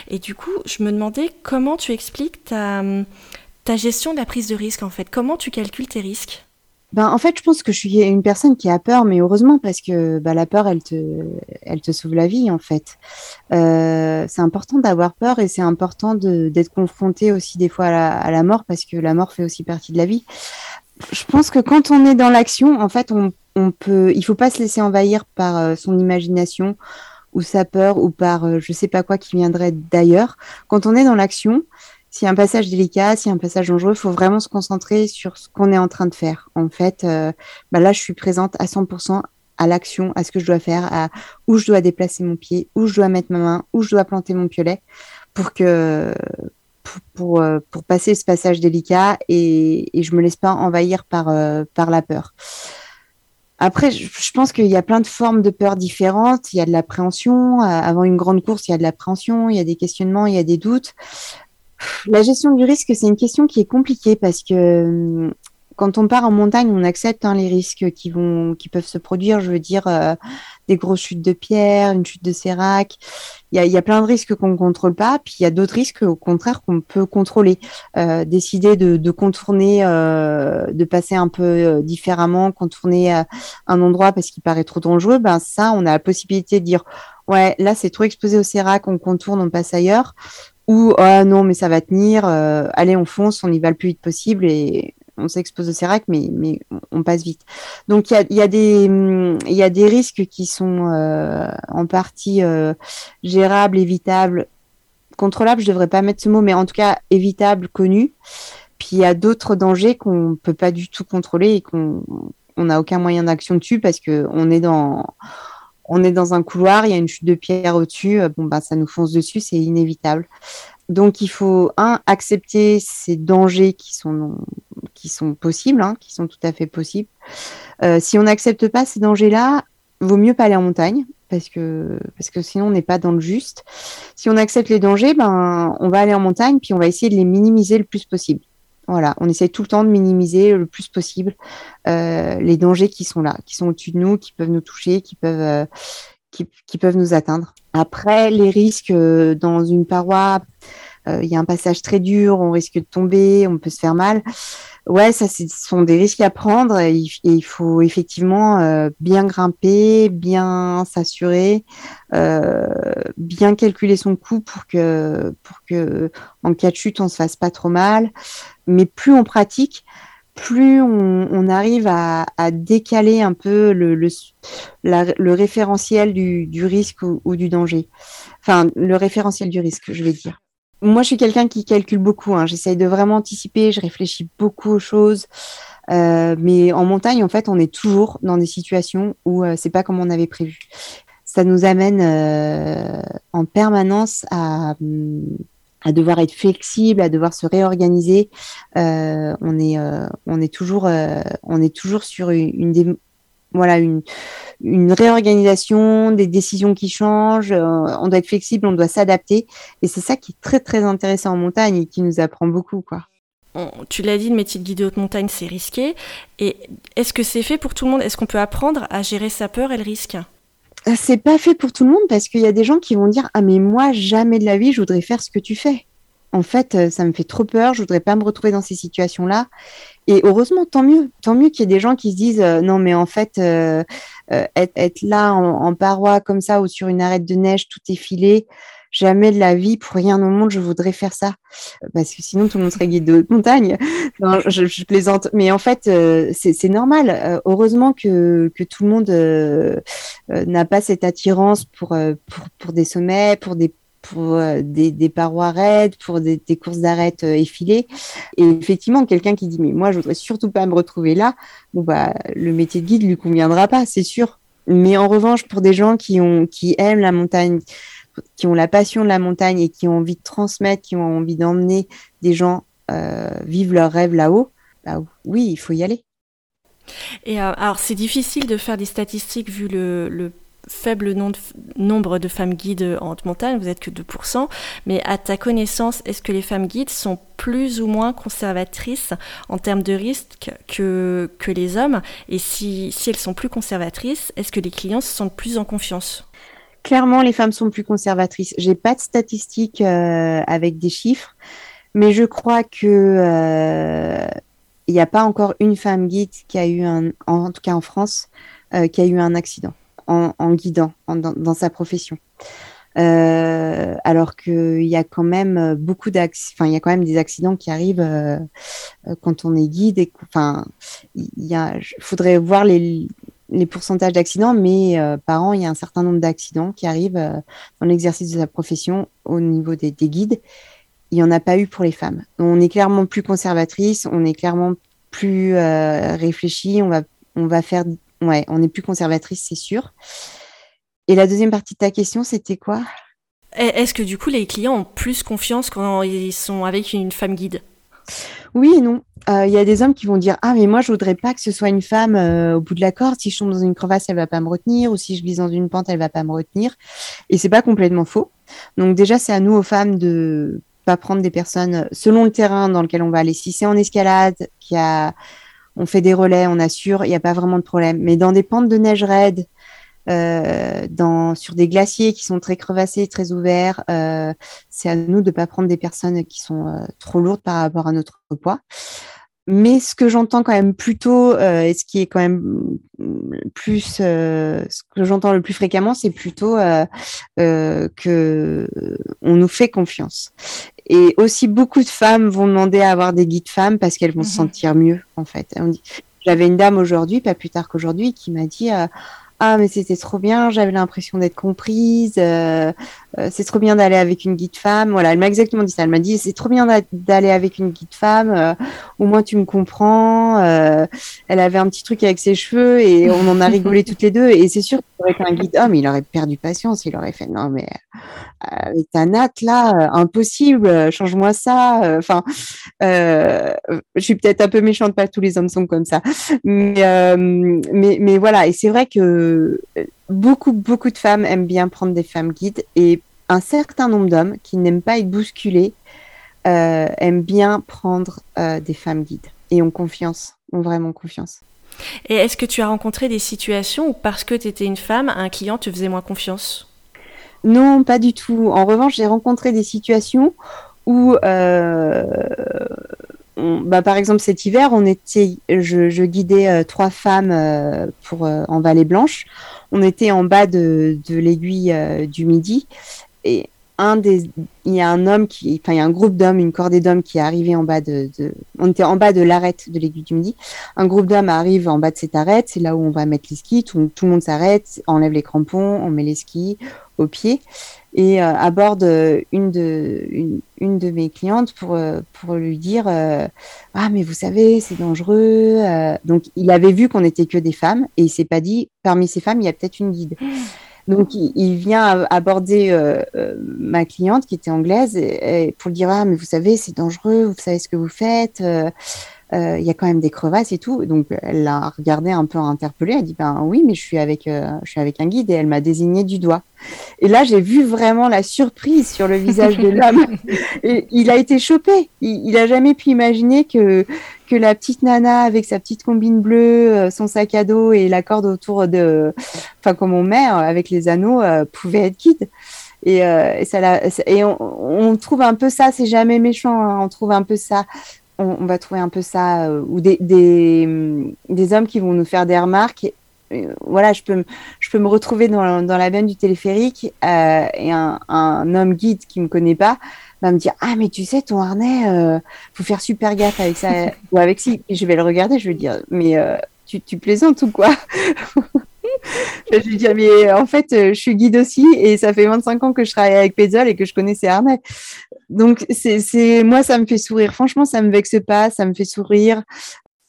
Et du coup, je me demandais comment tu expliques ta, ta gestion de la prise de risque, en fait. Comment tu calcules tes risques ? Ben, en fait, je pense que je suis une personne qui a peur, mais heureusement, parce que ben, la peur, elle te, elle te sauve la vie, en fait. Euh, c'est important d'avoir peur et c'est important de, d'être confronté aussi des fois à la, à la mort, parce que la mort fait aussi partie de la vie. Je pense que quand on est dans l'action, en fait, on, on peut, il faut pas se laisser envahir par euh, son imagination ou sa peur ou par euh, je sais pas quoi qui viendrait d'ailleurs. Quand on est dans l'action, s'il y a un passage délicat, s'il y a un passage dangereux, il faut vraiment se concentrer sur ce qu'on est en train de faire. En fait, euh, bah là, je suis présente à cent pour cent à l'action, à ce que je dois faire, à où je dois déplacer mon pied, où je dois mettre ma main, où je dois planter mon piolet pour que pour, pour, pour passer ce passage délicat et, et je me laisse pas envahir par, euh, par la peur. Après, je pense qu'il y a plein de formes de peurs différentes. Il y a de l'appréhension. Avant une grande course, il y a de l'appréhension, il y a des questionnements, il y a des doutes. La gestion du risque, c'est une question qui est compliquée parce que quand on part en montagne, on accepte hein, les risques qui vont, qui peuvent se produire. Je veux dire, euh, des grosses chutes de pierre, une chute de sérac. Il y a, il y a plein de risques qu'on ne contrôle pas. Puis il y a d'autres risques, au contraire, qu'on peut contrôler. Euh, décider de, de contourner, euh, de passer un peu euh, différemment, contourner euh, un endroit parce qu'il paraît trop dangereux. Ben ça, on a la possibilité de dire, ouais, là c'est trop exposé au sérac, on contourne, on passe ailleurs. Ou « Ah non, mais ça va tenir, euh, allez, on fonce, on y va le plus vite possible et on s'expose au sérac, mais, mais on passe vite. » Donc, il y a, y a des, il y a des risques qui sont euh, en partie euh, gérables, évitables, contrôlables, je ne devrais pas mettre ce mot, mais en tout cas évitables, connus. Puis, il y a d'autres dangers qu'on ne peut pas du tout contrôler et qu'on n'a aucun moyen d'action dessus parce qu'on est dans... On est dans un couloir, il y a une chute de pierre au-dessus, bon ben ça nous fonce dessus, c'est inévitable. Donc il faut un accepter ces dangers qui sont qui sont possibles, hein, qui sont tout à fait possibles. Euh, si on n'accepte pas ces dangers-là, vaut mieux pas aller en montagne parce que parce que sinon on n'est pas dans le juste. Si on accepte les dangers, ben on va aller en montagne puis on va essayer de les minimiser le plus possible. Voilà, on essaie tout le temps de minimiser le plus possible euh, les dangers qui sont là, qui sont au-dessus de nous, qui peuvent nous toucher, qui peuvent, euh, qui, qui peuvent nous atteindre. Après, les risques euh, dans une paroi, il euh, y a un passage très dur, on risque de tomber, on peut se faire mal. Ouais, ça, ce sont des risques à prendre et, et il faut effectivement euh, bien grimper, bien s'assurer, euh, bien calculer son coût pour que, pour que, en cas de chute, on se fasse pas trop mal. Mais plus on pratique, plus on, on arrive à, à décaler un peu le, le, la, le référentiel du, du risque ou, ou du danger. Enfin, le référentiel du risque, je vais dire. Moi, je suis quelqu'un qui calcule beaucoup. Hein. J'essaye de vraiment anticiper. Je réfléchis beaucoup aux choses. Euh, mais en montagne, en fait, on est toujours dans des situations où euh, c'est pas comme on avait prévu. Ça nous amène euh, en permanence à, à devoir être flexible, à devoir se réorganiser. Euh, on est, euh, on est toujours, euh, on est toujours sur une, une dé- Voilà, une, une réorganisation, des décisions qui changent, euh, on doit être flexible, on doit s'adapter. Et c'est ça qui est très, très intéressant en montagne et qui nous apprend beaucoup, quoi. On, tu l'as dit, le métier de guide de haute montagne, c'est risqué. Et est-ce que c'est fait pour tout le monde ? Est-ce qu'on peut apprendre à gérer sa peur et le risque ? c'est pas fait pour tout le monde, parce qu'il y a des gens qui vont dire « Ah mais moi, jamais de la vie, je voudrais faire ce que tu fais. En fait, ça me fait trop peur, je voudrais pas me retrouver dans ces situations-là. » Et heureusement, tant mieux. Tant mieux qu'il y ait des gens qui se disent euh, « Non mais en fait, euh, euh, être, être là en, en paroi comme ça ou sur une arête de neige, tout est filé, jamais de la vie, pour rien au monde, je voudrais faire ça. » Parce que sinon, tout le monde serait guide de haute montagne. Non, je, je plaisante. Mais en fait, euh, c'est, c'est normal. Euh, heureusement que, que tout le monde euh, euh, n'a pas cette attirance pour, euh, pour, pour des sommets, pour des pour euh, des, des parois raides, pour des, des courses d'arêtes euh, effilées. Et effectivement, quelqu'un qui dit « Mais moi, je voudrais surtout pas me retrouver là », bon, bah, le métier de guide lui conviendra pas, c'est sûr. Mais en revanche, pour des gens qui, ont, qui aiment la montagne, qui ont la passion de la montagne et qui ont envie de transmettre, qui ont envie d'emmener des gens euh, vivre leurs rêves là-haut, bah oui, il faut y aller. Et euh, alors, c'est difficile de faire des statistiques vu le, le faible nom de, nombre de femmes guides en haute montagne, vous n'êtes que deux pour cent, mais à ta connaissance, est-ce que les femmes guides sont plus ou moins conservatrices en termes de risques que, que les hommes? Et si, si elles sont plus conservatrices, est-ce que les clients se sentent plus en confiance? Clairement, les femmes sont plus conservatrices. J'ai pas de statistiques euh, avec des chiffres, mais je crois que euh, il n'y a pas encore une femme guide qui a eu un, en, en tout cas en France, euh, qui a eu un accident en, en guidant en, dans, dans sa profession. Euh, alors qu'il y a quand même beaucoup d'acc- enfin, il y a quand même des accidents qui arrivent euh, quand on est guide. Et, enfin, il y a, faudrait voir les les pourcentages d'accidents, mais euh, par an, il y a un certain nombre d'accidents qui arrivent euh, dans l'exercice de la profession au niveau des, des guides. Il n'y en a pas eu pour les femmes. On est clairement plus conservatrice, on est clairement plus euh, réfléchie, on va, on va faire... Ouais, on est plus conservatrice, c'est sûr. Et la deuxième partie de ta question, c'était quoi? Est-ce que du coup, les clients ont plus confiance quand ils sont avec une femme guide? Oui et non. Il euh, y a des hommes qui vont dire « Ah, mais moi, je ne voudrais pas que ce soit une femme euh, au bout de la corde. Si je tombe dans une crevasse, elle ne va pas me retenir. Ou si je glisse dans une pente, elle ne va pas me retenir. » Et ce n'est pas complètement faux. Donc déjà, c'est à nous, aux femmes, de ne pas prendre des personnes selon le terrain dans lequel on va aller. Si c'est en escalade, qu'il y a... on fait des relais, on assure, il n'y a pas vraiment de problème. Mais dans des pentes de neige raides, euh, dans... sur des glaciers qui sont très crevassés, très ouverts, euh, c'est à nous de ne pas prendre des personnes qui sont euh, trop lourdes par rapport à notre poids. Mais ce que j'entends quand même plutôt, euh, et ce qui est quand même plus, euh, ce que j'entends le plus fréquemment, c'est plutôt euh, euh, que on nous fait confiance. Et aussi, beaucoup de femmes vont demander à avoir des guides femmes parce qu'elles vont mmh. se sentir mieux, en fait. On dit... J'avais une dame aujourd'hui, pas plus tard qu'aujourd'hui, qui m'a dit euh, « Ah, mais c'était trop bien, j'avais l'impression d'être comprise, euh, euh, c'est trop bien d'aller avec une guide femme. » Voilà, elle m'a exactement dit ça. Elle m'a dit « C'est trop bien d'a- d'aller avec une guide femme, euh, au moins tu me comprends. Euh, » Elle avait un petit truc avec ses cheveux et on en a rigolé toutes les deux. Et c'est sûr qu'avec un guide homme, il aurait perdu patience, il aurait fait « Non, mais euh, ta natte là, euh, impossible, euh, change-moi ça. » Enfin, euh, euh, je suis peut-être un peu méchante, pas tous les hommes sont comme ça. Mais, euh, mais, mais voilà, et c'est vrai que Beaucoup, beaucoup de femmes aiment bien prendre des femmes guides et un certain nombre d'hommes qui n'aiment pas être bousculés euh, aiment bien prendre euh, des femmes guides et ont confiance, ont vraiment confiance. Et est-ce que tu as rencontré des situations où parce que tu étais une femme, un client te faisait moins confiance? Non, pas du tout. En revanche, j'ai rencontré des situations où... Euh, On, bah, par exemple, cet hiver, on était, je, je guidais euh, trois femmes euh, pour, euh, en Vallée Blanche. On était en bas de, de l'Aiguille euh, du Midi. Et un des, il y a un homme qui, enfin, il y a un groupe d'hommes, une cordée d'hommes qui est arrivée en bas de, de on était en bas de l'arête de l'Aiguille du Midi. Un groupe d'hommes arrive en bas de cette arête. C'est là où on va mettre les skis. Tout, tout le monde s'arrête, enlève les crampons, on met les skis aux pieds. Et euh, aborde euh, une de une, une de mes clientes pour euh, pour lui dire euh, ah mais vous savez c'est dangereux euh. Donc il avait vu qu'on n'était que des femmes et il s'est pas dit parmi ces femmes il y a peut-être une guide. Donc il, il vient aborder euh, euh, ma cliente qui était anglaise et, et pour lui dire ah mais vous savez c'est dangereux, vous savez ce que vous faites, euh, euh, y a quand même des crevasses et tout. Donc, elle l'a regardée un peu interpellée. Elle dit, ben oui, mais je suis avec, euh, je suis avec un guide. Et elle m'a désignée du doigt. Et là, j'ai vu vraiment la surprise sur le visage de l'homme. Et il a été chopé. Il n'a jamais pu imaginer que, que la petite nana avec sa petite combine bleue, son sac à dos et la corde autour de, enfin, comme on met, avec les anneaux, euh, pouvait être guide. Et, euh, et, ça l'a, et on, on trouve un peu ça, c'est jamais méchant, hein, on trouve un peu ça, on, on va trouver un peu ça, euh, ou des, des, des hommes qui vont nous faire des remarques. Et, et, voilà, je peux, m, je peux me retrouver dans, dans la benne du téléphérique euh, et un, un homme guide qui me connaît pas va me dire « Ah, mais tu sais, ton harnais, euh, faut faire super gaffe avec ça. » Ou avec si, je vais le regarder, je vais dire « Mais euh, tu, tu plaisantes ou quoi ?» Je lui dis, mais en fait, je suis guide aussi et ça fait vingt-cinq ans que je travaille avec Pézol et que je connais ses harnais. Donc, c'est, c'est, moi, ça me fait sourire. Franchement, ça me vexe pas, ça me fait sourire.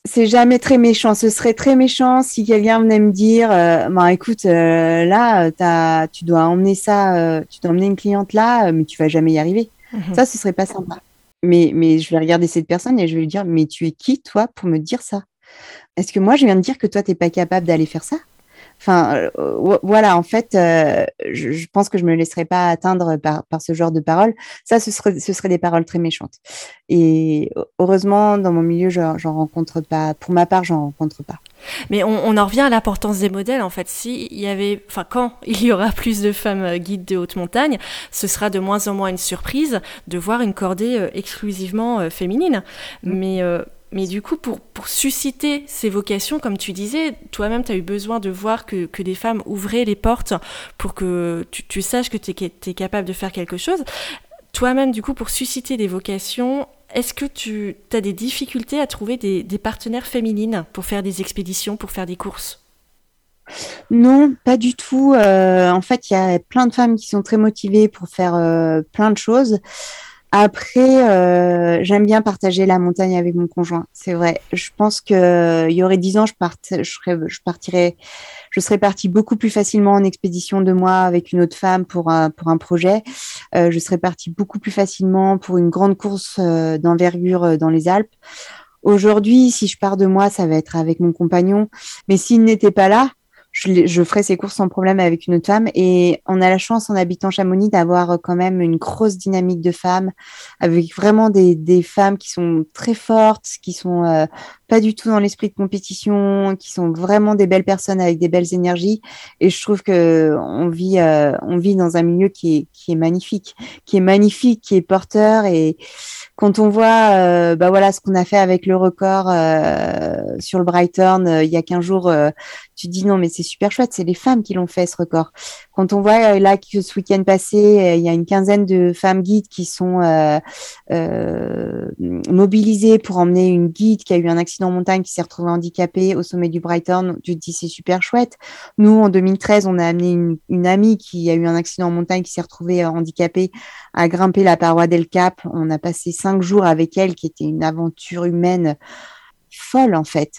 C'est jamais très méchant. Ce serait très méchant si quelqu'un venait me dire, euh, ben, écoute, euh, là, t'as, tu dois emmener ça, euh, tu dois emmener une cliente là, mais tu vas jamais y arriver. Mm-hmm. Ça, ce serait pas sympa. Mais, mais je vais regarder cette personne et je vais lui dire, mais tu es qui, toi, pour me dire ça? Est-ce que moi, je viens de dire que toi, t'es pas capable d'aller faire ça? Enfin, euh, voilà, en fait, euh, je, je pense que je me laisserai pas atteindre par, par ce genre de paroles. Ça, ce serait, ce serait des paroles très méchantes. Et heureusement, dans mon milieu, j'en, j'en rencontre pas. Pour ma part, j'en rencontre pas. Mais on, on en revient à l'importance des modèles, en fait. Si il y avait, enfin, quand il y aura plus de femmes guides de haute montagne, ce sera de moins en moins une surprise de voir une cordée exclusivement féminine. Mmh. Mais... Euh, Mais du coup, pour, pour susciter ces vocations, comme tu disais, toi-même, tu as eu besoin de voir que, que des femmes ouvraient les portes pour que tu, tu saches que tu es capable de faire quelque chose. Toi-même, du coup, pour susciter des vocations, est-ce que tu as des difficultés à trouver des, des partenaires féminines pour faire des expéditions, pour faire des courses ? Non, pas du tout. Euh, en fait, il y a plein de femmes qui sont très motivées pour faire euh, plein de choses. Après, euh, j'aime bien partager la montagne avec mon conjoint, c'est vrai. Je pense que il y aurait dix ans, je part, je serais, je partirais, je serais partie beaucoup plus facilement en expédition de moi avec une autre femme pour un, pour un projet. Euh, je serais partie beaucoup plus facilement pour une grande course euh, d'envergure dans les Alpes. Aujourd'hui, si je pars de moi, ça va être avec mon compagnon. Mais s'il n'était pas là, Je, je ferai ces courses sans problème avec une autre femme. Et on a la chance, en habitant Chamonix, d'avoir quand même une grosse dynamique de femmes, avec vraiment des, des femmes qui sont très fortes, qui sont euh, pas du tout dans l'esprit de compétition, qui sont vraiment des belles personnes avec des belles énergies. Et je trouve que on vit, euh, on vit dans un milieu qui est, qui est magnifique, qui est magnifique, qui est porteur. Et quand on voit, euh, bah voilà, ce qu'on a fait avec le record euh, sur le Brighton euh, il y a quinze jours, euh, tu te dis non mais c'est super chouette, c'est les femmes qui l'ont fait ce record. Quand on voit euh, là que ce week-end passé, euh, il y a une quinzaine de femmes guides qui sont euh, euh, mobilisées pour emmener une guide qui a eu un accident en montagne, qui s'est retrouvée handicapée au sommet du Breithorn, tu te dis c'est super chouette. Nous en deux mille treize, on a amené une, une amie qui a eu un accident en montagne, qui s'est retrouvée euh, handicapée à grimper la paroi d'El Cap. On a passé cinq jours avec elle, qui était une aventure humaine folle en fait.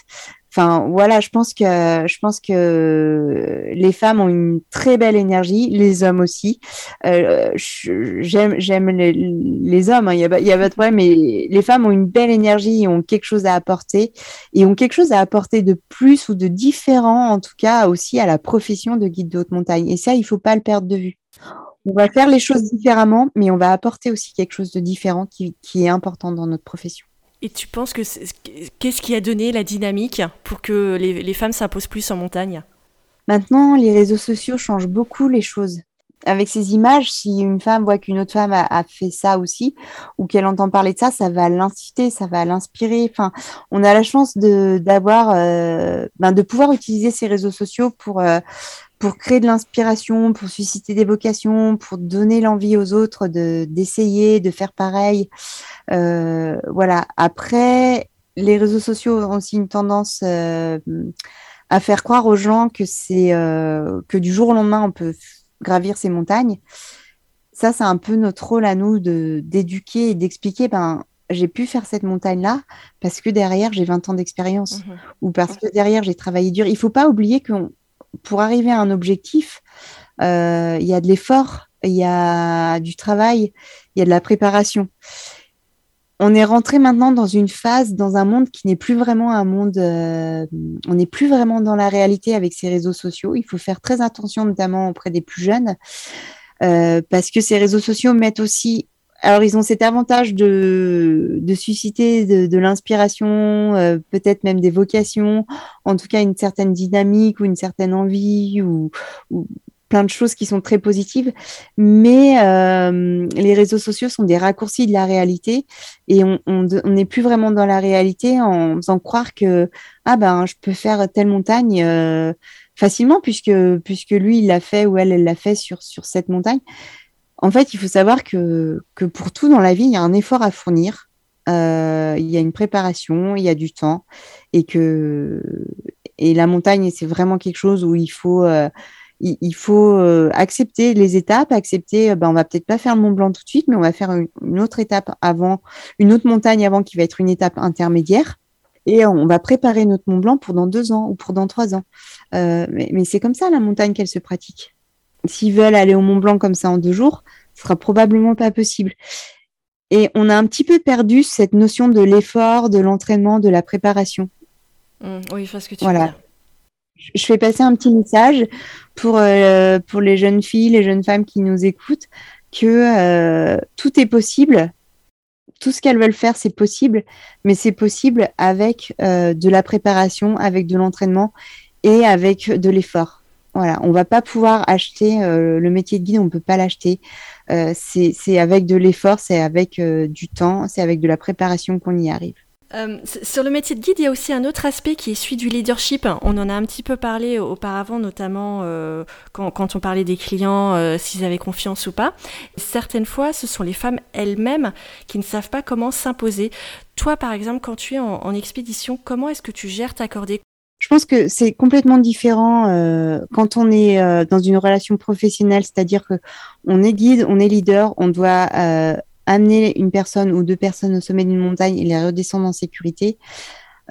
Enfin, voilà, je pense que, je pense que les femmes ont une très belle énergie, les hommes aussi. Euh, je, j'aime, j'aime les, les hommes, hein, y a pas, y a pas de problème, mais les femmes ont une belle énergie, ont quelque chose à apporter et ont quelque chose à apporter de plus ou de différent, en tout cas, aussi à la profession de guide de haute montagne. Et ça, il faut pas le perdre de vue. On va faire les choses différemment, mais on va apporter aussi quelque chose de différent qui, qui est important dans notre profession. Et tu penses que c'est, qu'est-ce qui a donné la dynamique pour que les, les femmes s'imposent plus en montagne ? Maintenant, les réseaux sociaux changent beaucoup les choses. Avec ces images, si une femme voit qu'une autre femme a, a fait ça aussi, ou qu'elle entend parler de ça, ça va l'inciter, ça va l'inspirer. Enfin, on a la chance de d'avoir, euh, ben de pouvoir utiliser ces réseaux sociaux pour euh, pour créer de l'inspiration, pour susciter des vocations, pour donner l'envie aux autres de, d'essayer, de faire pareil. Euh, voilà. Après, les réseaux sociaux ont aussi une tendance euh, à faire croire aux gens que c'est euh, que du jour au lendemain, on peut gravir ces montagnes. Ça, c'est un peu notre rôle à nous de, d'éduquer et d'expliquer, ben, j'ai pu faire cette montagne-là parce que derrière, j'ai vingt ans d'expérience mmh. ou parce que derrière, j'ai travaillé dur. Il ne faut pas oublier qu'on pour arriver à un objectif, euh, il y a de l'effort, il y a du travail, il y a de la préparation. on est rentré maintenant dans une phase, dans un monde qui n'est plus vraiment un monde, euh, on n'est plus vraiment dans la réalité avec ces réseaux sociaux. Il faut faire très attention, notamment auprès des plus jeunes, euh, parce que ces réseaux sociaux mettent aussi, alors ils ont cet avantage de, de susciter de, de l'inspiration, euh, peut-être même des vocations, en tout cas une certaine dynamique ou une certaine envie ou, ou plein de choses qui sont très positives, mais euh, les réseaux sociaux sont des raccourcis de la réalité et on n'est plus vraiment dans la réalité en faisant croire que ah ben je peux faire telle montagne euh, facilement puisque puisque lui il l'a fait ou elle elle l'a fait sur sur cette montagne. En fait, il faut savoir que que pour tout dans la vie, il y a un effort à fournir, euh, il y a une préparation, il y a du temps et que et la montagne c'est vraiment quelque chose où il faut euh, il faut accepter les étapes, accepter, ben, on va peut-être pas faire le Mont-Blanc tout de suite, mais on va faire une, une autre étape avant, une autre montagne avant qui va être une étape intermédiaire. Et on va préparer notre Mont-Blanc pour dans deux ans ou pour dans trois ans. Euh, mais, mais c'est comme ça, la montagne, qu'elle se pratique. S'ils veulent aller au Mont-Blanc comme ça en deux jours, ce sera probablement pas possible. Et on a un petit peu perdu cette notion de l'effort, de l'entraînement, de la préparation. Mmh, oui, je vois ce que tu voilà. veux dire. Je fais passer un petit message pour, euh, pour les jeunes filles, les jeunes femmes qui nous écoutent, que euh, tout est possible, tout ce qu'elles veulent faire, c'est possible, mais c'est possible avec euh, de la préparation, avec de l'entraînement et avec de l'effort. Voilà, on ne va pas pouvoir acheter euh, le métier de guide, on ne peut pas l'acheter. Euh, c'est, c'est avec de l'effort, c'est avec euh, du temps, c'est avec de la préparation qu'on y arrive. Euh, sur le métier de guide, il y a aussi un autre aspect qui est celui du leadership. On en a un petit peu parlé auparavant, notamment euh, quand, quand on parlait des clients, euh, s'ils avaient confiance ou pas. Certaines fois, ce sont les femmes elles-mêmes qui ne savent pas comment s'imposer. Toi, par exemple, quand tu es en, en expédition, comment est-ce que tu gères ta cordée ? Je pense que c'est complètement différent euh, quand on est euh, dans une relation professionnelle, c'est-à-dire que on est guide, on est leader, on doit... Euh, amener une personne ou deux personnes au sommet d'une montagne et les redescendre en sécurité,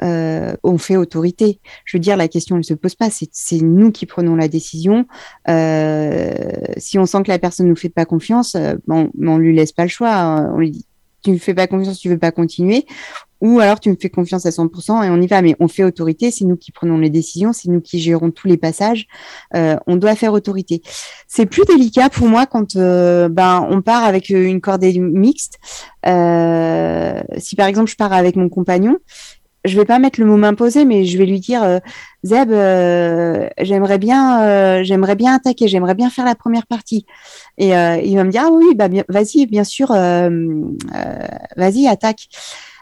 euh, on fait autorité. Je veux dire, la question ne se pose pas, c'est, c'est nous qui prenons la décision. Euh, si on sent que la personne ne nous fait pas confiance, euh, on ne lui laisse pas le choix. Hein. On lui dit, tu ne me fais pas confiance, tu ne veux pas continuer, ou alors tu me fais confiance à cent pour cent et on y va. Mais on fait autorité, c'est nous qui prenons les décisions, c'est nous qui gérons tous les passages. Euh, on doit faire autorité. C'est plus délicat pour moi quand euh, ben on part avec une cordée mixte. Euh, si par exemple je pars avec mon compagnon, je vais pas mettre le mot m'imposer, mais je vais lui dire euh, Zeb, euh, j'aimerais bien, euh, j'aimerais bien attaquer, j'aimerais bien faire la première partie. Et euh, il va me dire ah oui, bah bien, vas-y, bien sûr, euh, euh, vas-y, attaque.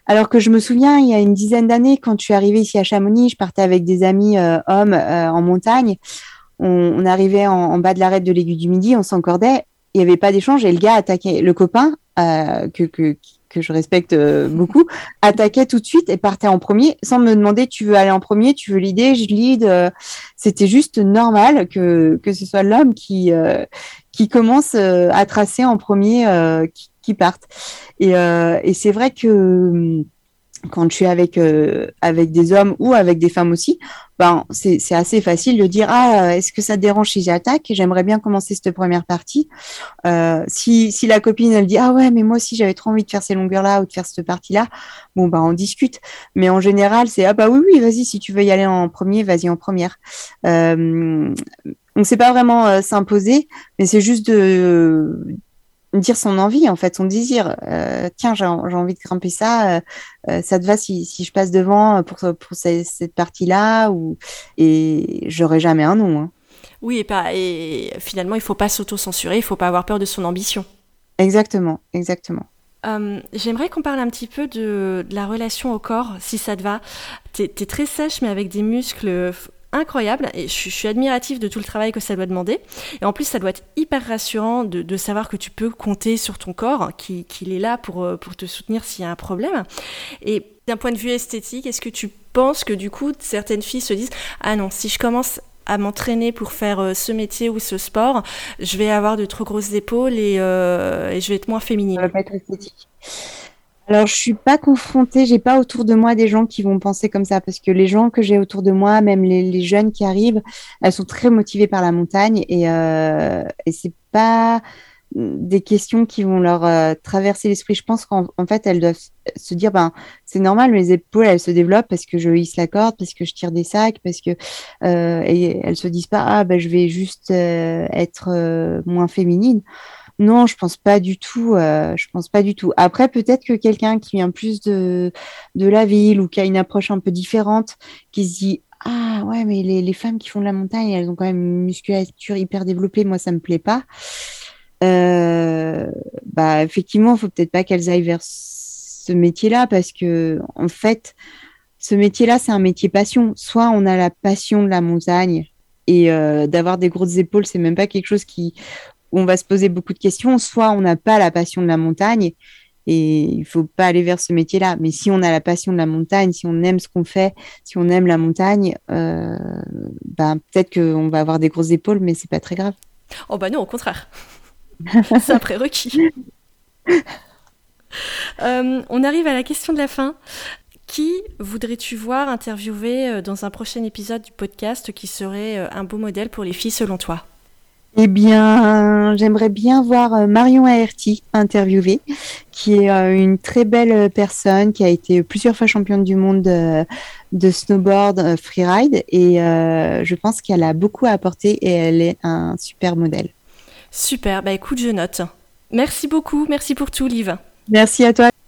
Alors que je me souviens, il y a une dizaine d'années, quand je suis arrivée ici à Chamonix, je partais avec des amis euh, hommes euh, en montagne. On, on arrivait en, en bas de l'arête de l'Aiguille du Midi, on s'encordait, il n'y avait pas d'échange et le gars attaquait le copain euh, que que que je respecte beaucoup, attaquait tout de suite et partait en premier, sans me demander « tu veux aller en premier, tu veux leader, je lead ». C'était juste normal que, que ce soit l'homme qui, euh, qui commence à tracer en premier, euh, qui, qui parte. Et, euh, et c'est vrai que quand je suis avec, euh, avec des hommes ou avec des femmes aussi, ben, c'est, c'est assez facile de dire « ah, est-ce que ça te dérange si j'attaque ? J'aimerais bien commencer cette première partie. Euh, » si, si la copine, elle dit « ah ouais, mais moi aussi, j'avais trop envie de faire ces longueurs-là ou de faire cette partie-là. » Bon, ben, on discute. Mais en général, c'est « ah bah oui, oui, vas-y, si tu veux y aller en premier, vas-y en première. Euh, » On ne sait pas vraiment euh, s'imposer, mais c'est juste de... Euh, dire son envie, en fait, son désir. Euh, tiens, j'ai, j'ai envie de grimper ça. Euh, ça te va si, si je passe devant pour, pour ces, cette partie-là ou... Et j'aurai jamais un nom. Hein. Oui, et, pas, et finalement, il ne faut pas s'auto-censurer, il ne faut pas avoir peur de son ambition. Exactement, exactement. Euh, j'aimerais qu'on parle un petit peu de, de la relation au corps, si ça te va. Tu es très sèche, mais avec des muscles... incroyable et je suis admirative de tout le travail que ça doit demander et en plus ça doit être hyper rassurant de, de savoir que tu peux compter sur ton corps, qu'il, qu'il est là pour, pour te soutenir s'il y a un problème. Et d'un point de vue esthétique, est-ce que tu penses que du coup certaines filles se disent « ah non, si je commence à m'entraîner pour faire ce métier ou ce sport, je vais avoir de trop grosses épaules et, euh, et je vais être moins féminine ». Ça va pas être esthétique. Alors, je suis pas confrontée, j'ai pas autour de moi des gens qui vont penser comme ça, parce que les gens que j'ai autour de moi, même les, les jeunes qui arrivent, elles sont très motivées par la montagne et, euh, et c'est pas des questions qui vont leur euh, traverser l'esprit. Je pense qu'en en fait, elles doivent se dire, ben, c'est normal, mes épaules, elles se développent parce que je hisse la corde, parce que je tire des sacs, parce que euh, et elles se disent pas, ah, ben, je vais juste euh, être euh, moins féminine. Non, je pense pas du tout. Euh, je pense pas du tout. Après, peut-être que quelqu'un qui vient plus de de la ville ou qui a une approche un peu différente, qui se dit, ah ouais, mais les, les femmes qui font de la montagne, elles ont quand même une musculature hyper développée. Moi, ça me plaît pas. Euh, bah effectivement, faut peut-être pas qu'elles aillent vers ce métier-là parce que en fait, ce métier-là, c'est un métier passion. Soit on a la passion de la montagne et euh, d'avoir des grosses épaules, c'est même pas quelque chose qui où on va se poser beaucoup de questions. Soit on n'a pas la passion de la montagne et il faut pas aller vers ce métier-là. Mais si on a la passion de la montagne, si on aime ce qu'on fait, si on aime la montagne, euh, bah peut-être qu'on va avoir des grosses épaules, mais c'est pas très grave. Oh bah non, au contraire. C'est un prérequis. euh, on arrive à la question de la fin. Qui voudrais-tu voir interviewer dans un prochain épisode du podcast qui serait un beau modèle pour les filles selon toi ? Eh bien, j'aimerais bien voir Marion Aerthy interviewée, qui est une très belle personne, qui a été plusieurs fois championne du monde de, de snowboard freeride. Et euh, je pense qu'elle a beaucoup à apporter et elle est un super modèle. Super, bah écoute, je note. Merci beaucoup, merci pour tout, Liv. Merci à toi.